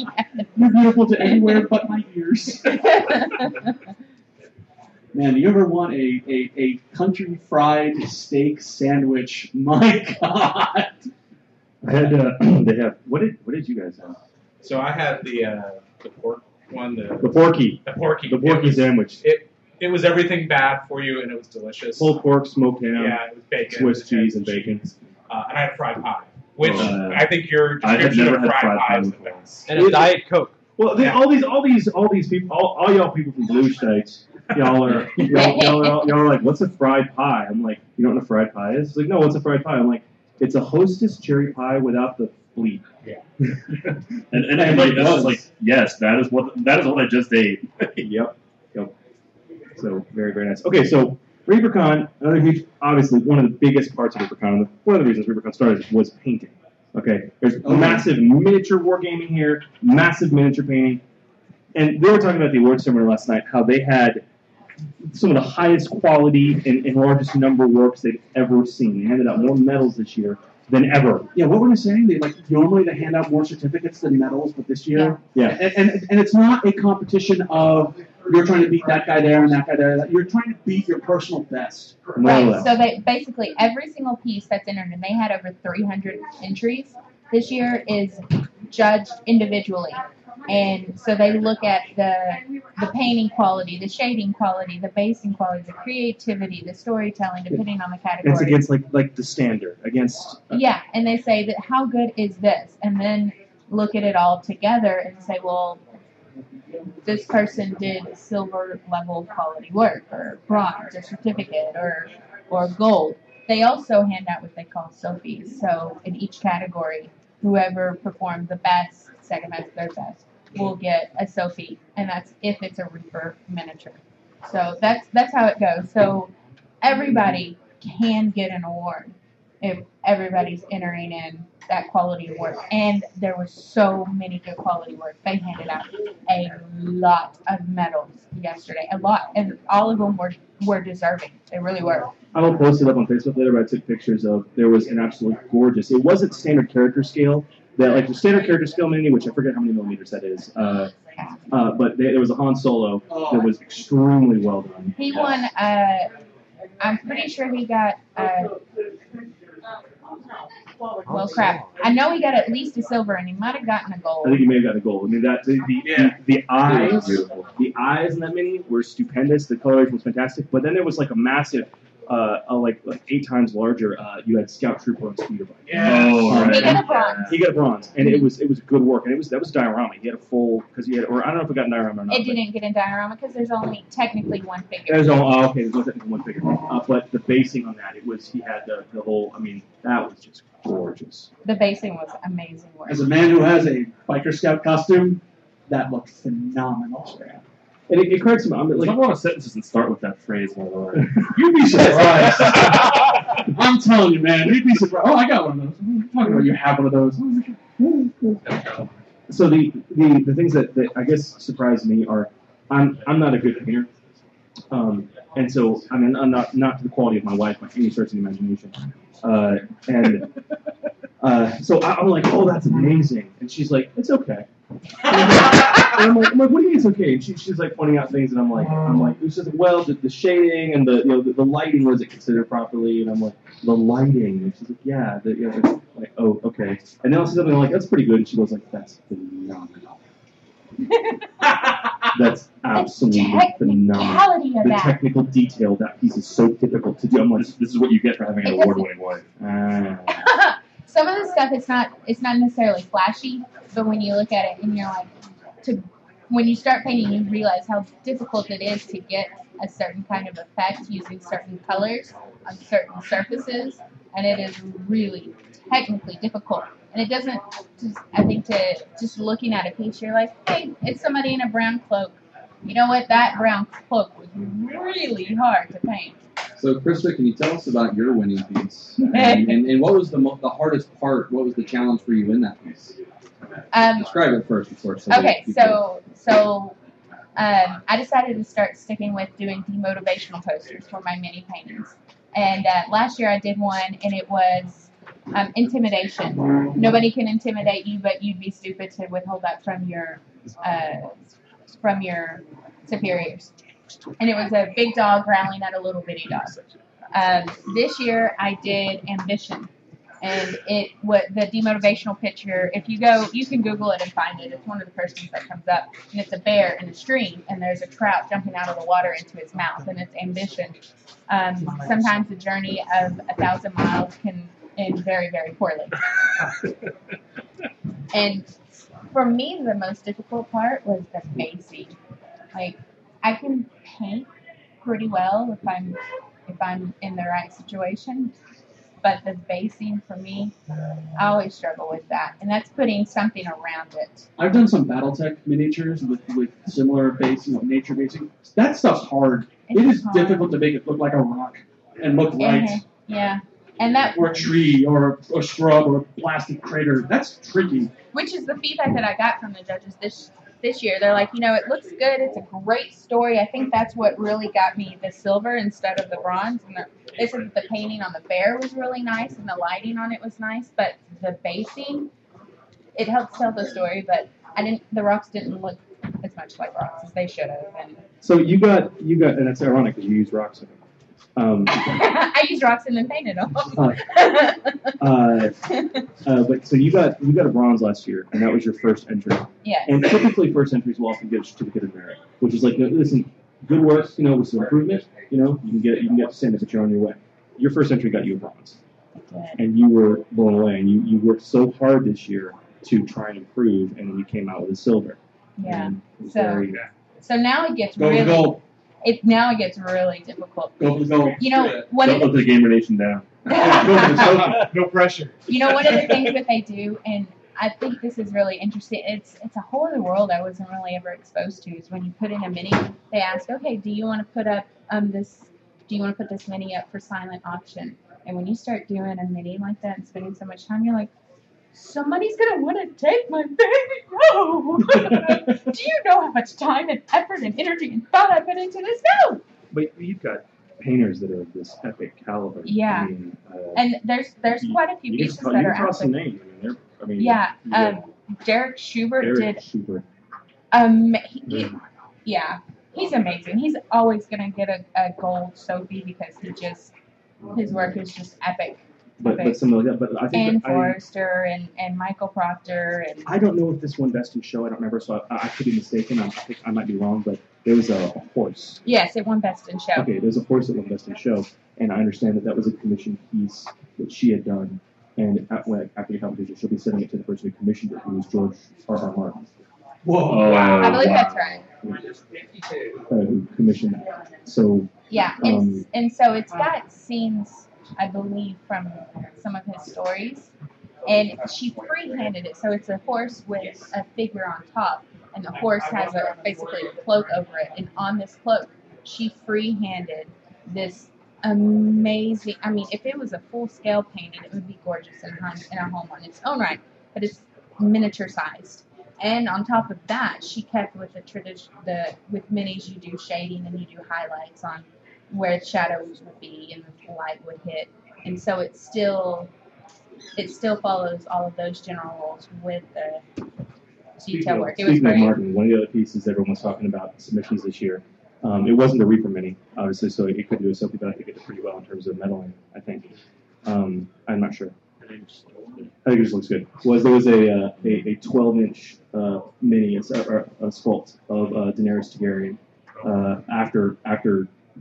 You're beautiful to anywhere but my ears. Man, you ever want a, a, a country fried steak sandwich? My God. I had, uh, they have, what did what did you guys have? So I had the uh, the pork one. The, the porky. The porky. The porky it was, sandwich. It it was everything bad for you, and it was delicious. Whole pork, smoked ham. Yeah, it was bacon. Swiss cheese and bacon. Uh, and I had fried pie, which uh, I think your description of fried, fried pie was the best. And a Diet Coke. Well, they, yeah. all these, all these, all these people, all, all y'all people from Bluestates, y'all are, y'all, y'all, y'all, y'all are like, what's a fried pie? I'm like, you don't know what a fried pie is? It's like, no, what's a fried pie? I'm like, it's a Hostess cherry pie without the bleep. Yeah. and and, and like, I was like, yes, that is what that is what I just ate. yep. Yep. So very, very nice. Okay, so ReaperCon, another huge, obviously one of the biggest parts of ReaperCon, one of the reasons ReaperCon started was painting. Okay, there's oh, massive yeah. miniature wargaming here, massive miniature painting, and they were talking about the award ceremony last night, how they had some of the highest quality and, and largest number of works they've ever seen. They handed out more medals this year than ever. Yeah, what were you saying? They like normally they hand out more certificates than medals, but this year, yeah, yeah. And, and and it's not a competition of you're trying to beat that guy there and that guy there. You're trying to beat your personal best. Right. No. So they basically every single piece that's entered, and they had over three hundred entries this year, is judged individually. And so they look at the the painting quality, the shading quality, the basing quality, the creativity, the storytelling, depending on the category. It's against like like the standard against. Uh, yeah, and they say that how good is this, and then look at it all together and say, well, this person did silver level quality work, or bronze, or certificate, or or gold. They also hand out what they call Sophies. So in each category, whoever performed the best, second best, third best, will get a Sophie, and that's if it's a Reaper miniature. So that's that's how it goes. So everybody can get an award if everybody's entering in that quality of work. And there was so many good quality work. They handed out a lot of medals yesterday, a lot, and all of them were, were deserving. They really were. I will post it up on Facebook later, but I took pictures of, there was an absolute gorgeous, it wasn't standard character scale, that like the standard character scale mini, which I forget how many millimeters that is, uh, uh, but there was a Han Solo that was extremely well done. He won, uh, I'm pretty sure he got, uh, well crap, I know he got at least a silver, and he might have gotten a gold. I think he may have gotten a gold. I mean, that the the, yeah. the, the eyes, the eyes in that mini were stupendous, the coloration was fantastic, but then there was like a massive... Uh, uh, like, like eight times larger. Uh, you had Scout Trooper on speeder bike. Yeah, oh, right. He got a bronze. He got a bronze, and it was it was good work, and it was that was diorama. He had a full because he had, or I don't know if it got in diorama or not. It didn't get in diorama because there's only technically one figure. There's only oh, okay, there's only technically one figure, uh, but the basing on that, it was he had the, the whole. I mean, that was just gorgeous. The basing was amazing work. As a man who has a biker scout costume, that looked phenomenal. Yeah. And it, it corrects me. I mean, like, a lot of sentences and start with that phrase, my lord. You'd be surprised. I'm telling you, man. You'd be surprised. Oh, I got one of those. I'm talking about you have one of those. So the, the, the things that, that I guess surprised me are, I'm I'm not a good painter, um, and so I mean I'm not not to the quality of my wife by any stretch of the imagination, uh, and uh, so I, I'm like, oh, that's amazing, and she's like, it's okay. And I'm like, I'm like, what do you mean it's okay? And she, she's like pointing out things, and I'm like, I'm like, who says, well, the, the shading and the you know the, the lighting wasn't considered properly, and I'm like, the lighting, and she's like, yeah, the, you know, like, oh, okay. And then I'll see something like, that's pretty good, and she goes like, that's phenomenal. That's absolutely phenomenal. The technical detail, that piece is so difficult to do. I'm like, this, this is what you get for having an award-winning wife. Ah. Some of the stuff, it's not it's not necessarily flashy, but when you look at it and you're like, to when you start painting, you realize how difficult it is to get a certain kind of effect using certain colors on certain surfaces, and it is really technically difficult. And it doesn't, just, I think, to just looking at a piece, you're like, hey, it's somebody in a brown cloak. You know what? That brown cloak was really hard to paint. So, Krista, can you tell us about your winning piece? And, and, and what was the mo- the hardest part? What was the challenge for you in that piece? Um, Describe it first, of course. So okay, so so um, I decided to start sticking with doing demotivational posters for my mini paintings. And uh, last year I did one, and it was um, intimidation. Nobody can intimidate you, but you'd be stupid to withhold that from your uh, from your superiors. And it was a big dog growling at a little bitty dog. Um, this year I did ambition, and it what the demotivational picture. If you go, you can Google it and find it. It's one of the first things that comes up, and it's a bear in a stream, and there's a trout jumping out of the water into his mouth, and it's ambition. Um, sometimes the journey of a thousand miles can end very, very poorly. And for me, the most difficult part was the facing. Like, I can paint pretty well if I'm if I'm in the right situation, but the basing for me, I always struggle with that, and that's putting something around it. I've done some BattleTech miniatures with, with similar basing, like nature basing. That stuff's hard. It's it is hard. Difficult to make it look like a rock and look light. Mm-hmm. Yeah, and that or a tree or a, a shrub or a blasted crater. That's tricky. Which is the feedback that I got from the judges this. This year, they're like, you know, it looks good. It's a great story. I think that's what really got me the silver instead of the bronze. And the, they said that the painting on the bear was really nice and the lighting on it was nice, but the basing, it helped tell the story. But I didn't. The rocks didn't look as much like rocks as they should have. And so you got you got, and it's ironic that you use rocks. In um, I used rocks and then painted them. uh, uh, uh, but so you got you got a bronze last year, and that was your first entry. Yes. And typically, first entries will often get a certificate of merit, which is like, listen, good work, you know, with some improvement, you know, you can get you can get the same as if you're on your way. Your first entry got you a bronze, and you were blown away, and you, you worked so hard this year to try and improve, and then you came out with a silver. Yeah. So very, so now it gets go, really. Go. It now it gets really difficult. Go for the goal. You know, yeah. One Don't of let the, the Gamer Nation down. No pressure. You know, one of the things that they do, and I think this is really interesting. It's it's a whole other world I wasn't really ever exposed to. Is when you put in a mini, they ask, okay, do you want to put up um this? Do you want to put this mini up for silent auction? And when you start doing a mini like that and spending so much time, you're like, somebody's going to want to take my baby no! Do you know how much time and effort and energy and thought I put into this? No! But you've got painters that are of this epic caliber. Yeah. I mean, uh, and there's there's you, quite a few pieces that are out there. You can names. I mean, yeah. Um, Derek Schubert Derek did... Schubert. Um, he, he, yeah. He's amazing. He's always going to get a, a gold Sophie because he just... His work is just epic. But, but some of that, but I think and Forrester I, and, and Michael Proctor and I don't know if this one best in show. I don't remember, so I, I could be mistaken. I, I think I might be wrong, but there was a, a horse. Yes, it won best in show. Okay, there's a horse that won best in show, and I understand that that was a commissioned piece that she had done. And at, when, after the competition, she'll be sending it to the person who commissioned it, who was George R. R. Martin. Whoa! Wow. I believe wow. that's right. Uh, who commissioned that? So yeah, and um, and so it's got scenes. I believe, from some of his stories. And she free-handed it, so it's a horse with a figure on top, and the horse has a, basically a cloak over it. And on this cloak, she free-handed this amazing... I mean, if it was a full-scale painting, it would be gorgeous in a home on its own right, but it's miniature-sized. And on top of that, she kept with the tradition... The, with minis, you do shading and you do highlights on... where shadows would be and the light would hit, and so it still it still follows all of those general rules with the detail work. It was Speaking of Martin, one of the other pieces everyone was talking about submissions this year, um, it wasn't a Reaper mini, obviously, so it could do a Sophie, but I think it did pretty well in terms of meddling. I think um, I'm not sure. I think it just looks good. Was there was a uh, a twelve inch uh, mini, a, a sculpt of uh, Daenerys Targaryen uh, after after.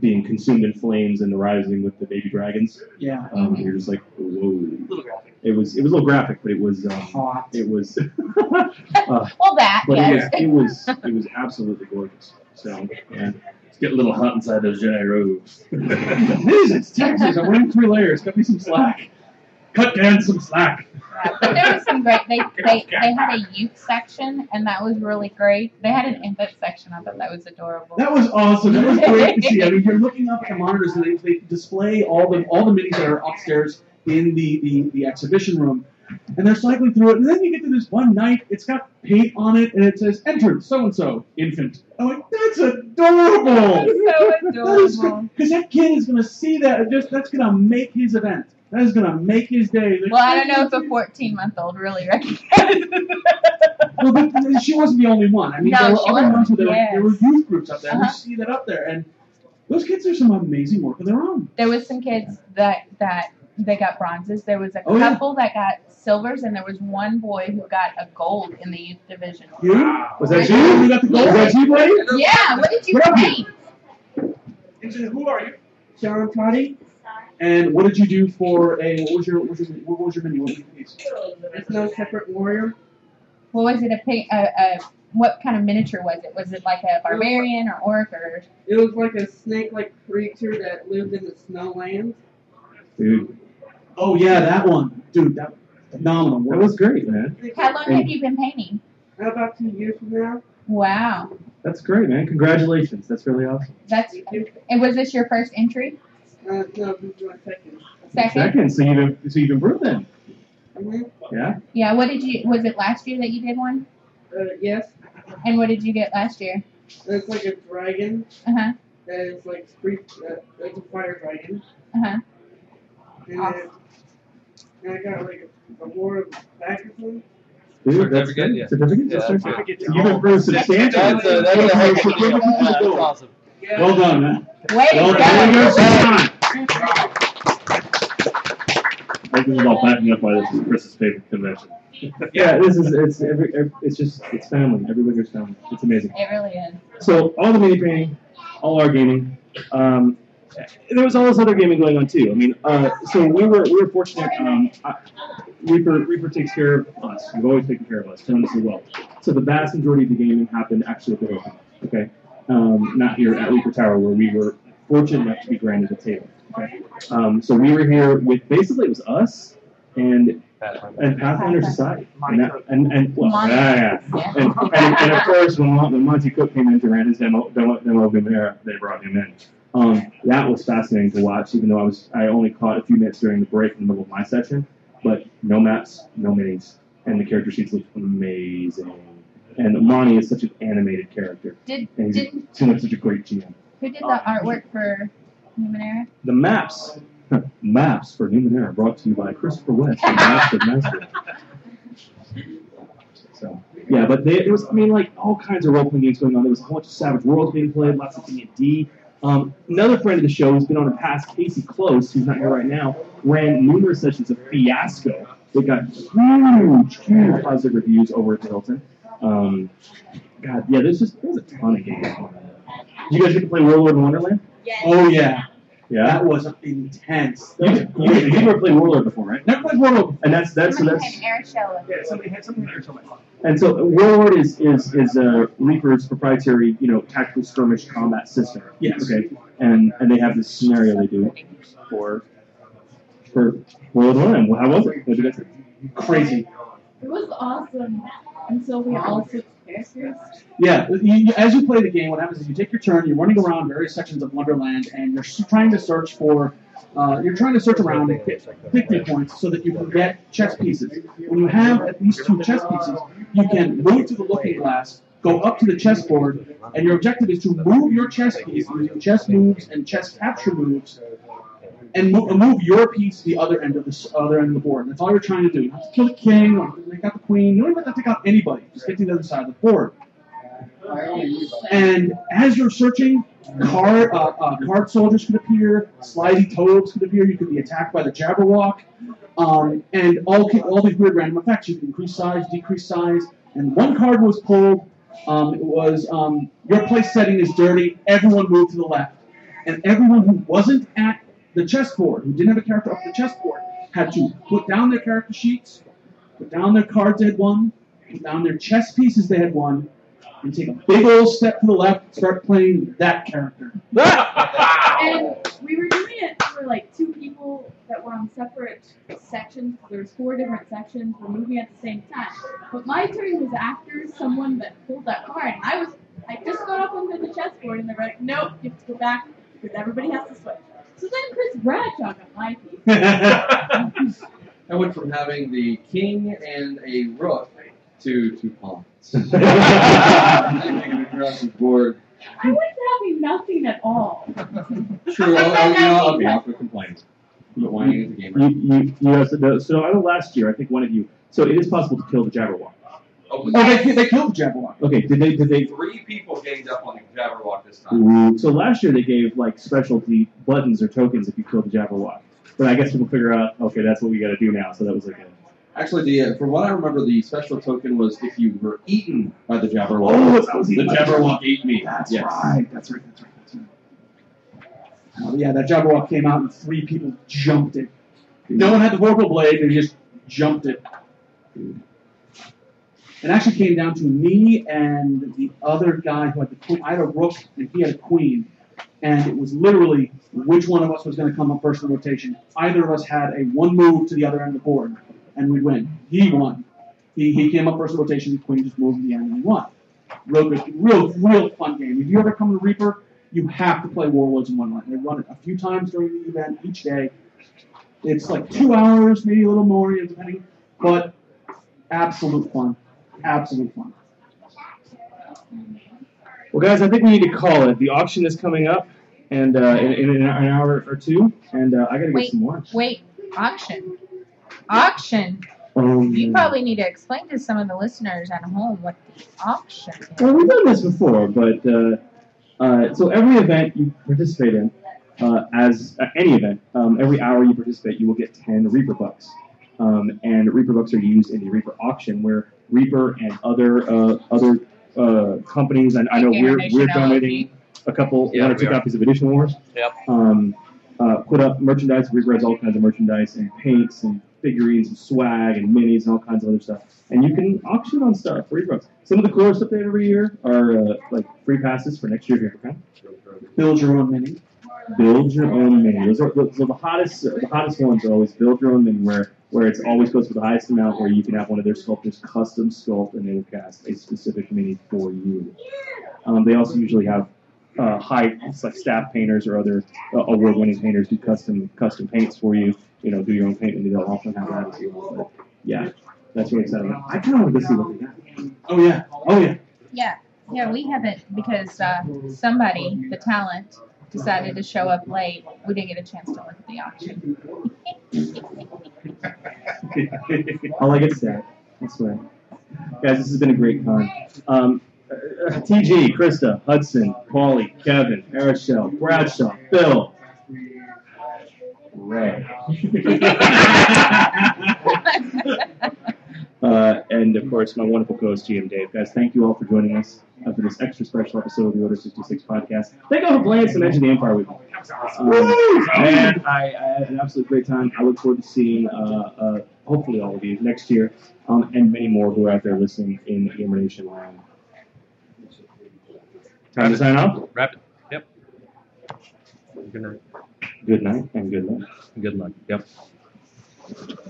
being consumed in flames and the rising with the baby dragons. Yeah. Um, you're just like, whoa. Little graphic. It was it was a little graphic, but it was um, hot. It was. uh, well, that. But yes. Yeah, it was it was absolutely gorgeous. So yeah. It's getting a little hot inside those Jedi robes. It is. It's Texas. I'm wearing three layers. Cut me some slack. cut down some slack. Yeah, but there was some great. They they, they had a youth section, and that was really great. They had an infant section. I thought that was adorable. That was awesome. That was great to see. I mean, you're looking up at the monitors, and they, they display all the all the minis that are upstairs in the, the, the exhibition room, and they're cycling through it. And then you get to this one night. It's got paint on it, and it says "Entrance so and so infant." I'm like, that's adorable. That's so adorable. Because that, that kid is going to see that. And just that's going to make his event. That is going to make his day. Like, well, I don't know if a fourteen-month-old really recognizes that. Well, but she wasn't the only one. I mean, no, there were other ones where there, yes. there were youth groups up there. Uh-huh. You see that up there. And those kids do some amazing work of their own. There was some kids that, that they got bronzes. There was a oh, couple yeah. that got silvers, and there was one boy who got a gold in the youth division. You? Wow. Was that you? You got the gold? Yeah. Was that you, buddy? Yeah. What did you paint? Who are you? Sharon Toddy. And what did you do for a, what was your, what was your, what was your menu? What was your piece? There's no separate warrior. Well, was it a, a, a, what kind of miniature was it? Was it like a barbarian or orc or? It was like a snake-like creature that lived in the snow land. Dude. Oh yeah, that one. Dude, that phenomenal one. That was great, man. How long and have you been painting? About two years from now. Wow. That's great, man. Congratulations. That's really awesome. That's, and was this your first entry? Uh, no, I'm doing second. Second. Second. So you've so you've improved then. Mm-hmm. Yeah. Yeah. What did you? Was it last year that you did one? Uh, yes. And what did you get last year? It's like a dragon. Uh huh. It's like three. Uh, like a fire dragon. Uh huh. And, awesome. And I got like a award back of them. Certificate. Yeah. Certificate. Yeah, certificate. Yeah, you've improved substantially. That's a, that's a heck of a deal. That's awesome. Yeah. Well done, man. Way well done. Well I think this is all packing up why this is Chris's favorite convention. Yeah, this is it's every, every it's just it's family. Every winter's family. It's amazing. It really is. So all the mini painting, all our gaming, um, there was all this other gaming going on too. I mean, uh, so we were we were fortunate. Um, I, Reaper Reaper takes care of us. We've always taken care of us tremendously well. So the vast majority of the gaming happened actually at the open. Okay. Um, not here at Reaper Tower, where we were fortunate enough to be granted a table. Okay? Um, so we were here with basically it was us and and Pathfinder Society, and that, and, and well, yeah, yeah. And, and, and of course when, when Monty Cook came in to run his demo demo demo of Numenera, they brought him in. Um, that was fascinating to watch, even though I was I only caught a few minutes during the break in the middle of my session, but no maps, no minis, and the character sheets looked amazing. And Monty is such an animated character. Did and he's did, too much such a great G M. Who did the uh, artwork for Numenera? The maps. Maps for Numenera brought to you by Christopher West and Master Master. So yeah, but they, it was I mean like all kinds of role playing games going on. There was a whole bunch of Savage Worlds being played, lots of D and D. Um, another friend of the show who's been on a past, Casey Close, who's not here right now, ran numerous sessions of Fiasco. They got huge, huge positive reviews over at Hilton. Um, God, yeah, there's just there's a ton of games. You guys get to play Warlord in Wonderland? Yes. Oh, yeah. Yeah. That was intense. That was you, you, you never played Warlord before, right? Never played Warlord. And that's that's somebody so that's. Had air show yeah, somebody had something air show. And so Warlord is is is uh, Reaper's proprietary, you know, tactical skirmish combat system. Yes. Okay. And and they have this scenario they do for for Warlord in Wonderland. Well, how was it? What did you guys think? Crazy. It was awesome. And so we all switch characters? Yeah. You, as you play the game, what happens is you take your turn, you're running around various sections of Wonderland, and you're trying to search for, uh, you're trying to search around and pick victory points so that you can get chess pieces. When you have at least two chess pieces, you can move to the looking glass, go up to the chessboard, and your objective is to move your chess piece using chess moves and chess capture moves, and move, move your piece to the other end of the other end of the board. And that's all you're trying to do. You don't have to kill the king, or take out the queen. You don't even have to take out anybody. Just get to the other side of the board. And as you're searching, card uh, uh, card soldiers could appear, slidey toads could appear. You could be attacked by the Jabberwock, um, and all all these weird random effects. You can increase size, decrease size. And one card was pulled. Um, it was um, your place setting is dirty. Everyone move to the left, and everyone who wasn't at the chessboard, who didn't have a character up the chessboard, had to put down their character sheets, put down their cards they had won, put down their chess pieces they had won, and take a big old step to the left and start playing that character. And we were doing it for like two people that were on separate sections. There's four different sections. We're moving at the same time. But my turn was after someone that pulled that card. I was I just got up onto the chessboard and they were like, nope, you have to go back because everybody has to switch. So then Chris Bradshaw got my piece. I went from having the king and a rook to two pawns. Across the board. I went having nothing at all. True, I'll be off the complaint. But why is the game right? You, you, you know, so, so I know last year, I think one of you. So it is possible to kill the Jabberwock. Oh, oh they, they killed the Jabberwock. Okay, did they? Did they? Three people ganged up on the Jabberwock this time. So last year they gave like specialty buttons or tokens if you killed the Jabberwock. But I guess people figure out, okay, that's what we got to do now. So that was like a... Actually, the, uh, from what I remember, the special token was if you were eaten by the Jabberwock. Oh, I was eaten the by Jabberwock. The Jabberwock ate me. That's yes. right. That's right. That's right. That's right. Uh, yeah, that Jabberwock came out and three people jumped it. No one had the vocal blade. They just jumped it. It actually came down to me and the other guy who had the queen. I had a rook and he had a queen. And it was literally which one of us was going to come up first in the rotation. Either of us had a one move to the other end of the board, and we'd win. He won. He he came up first in the rotation, the queen just moved to the end, and he won. Real good, real, real fun game. If you ever come to Reaper, you have to play Warlords in one run. They run it a few times during the event each day. It's like two hours, maybe a little more, depending. But absolute fun. Absolute fun. Well, guys, I think we need to call it. The auction is coming up and uh, in, in an hour or two, and uh, I got to get some more. Wait, auction. Auction? Um, you probably need to explain to some of the listeners at home what the auction is. Well, we've done this before, but uh, uh, so every event you participate in, uh, as uh, any event, um, every hour you participate, you will get ten Reaper Bucks. Um, and Reaper Bucks are used in the Reaper auction, where Reaper and other uh, other Uh, companies, and I know we're we're donating a couple, yeah, one or two copies of Edition Wars. Yep. Um, uh, put up merchandise. Reaper has all kinds of merchandise and paints and figurines and swag and minis and all kinds of other stuff. And you can auction on stuff for Reaper. Some of the cooler stuff they have every year are uh, like free passes for next year's ReaperCon. Build your own mini. Build your own mini. Those are, those are the hottest. The hottest ones are always build your own mini, where where it's always goes for the highest amount, where you can have one of their sculptors custom sculpt and they will cast a specific mini for you. Um, they also usually have uh, high like staff painters or other uh, award-winning painters do custom custom paints for you. You know, do your own paint, and they'll often have that as well. But yeah, that's really exciting. I kind of want to see what they got. Oh yeah, oh yeah. Yeah, yeah. We haven't because uh, somebody, the talent, decided to show up late. We didn't get a chance to look at the auction. All I get is that. I swear. Guys, this has been a great con. Um, uh, T G, Krista, Hudson, Paulie, Kevin, Arichelle, Bradshaw, Phil, Ray. uh, and, of course, my wonderful co-host, G M Dave. Guys, thank you all for joining us uh, for this extra special episode of the Order sixty-six podcast. Thank all for playing some Edge of the Empire with me. Um, and I, I had an absolute great time. I look forward to seeing uh, uh, hopefully all of you next year, um, and many more who are out there listening in Gamer Nation land. Time to sign off? Wrap it. Yep. Good night. Good night and good luck. Good luck. Yep.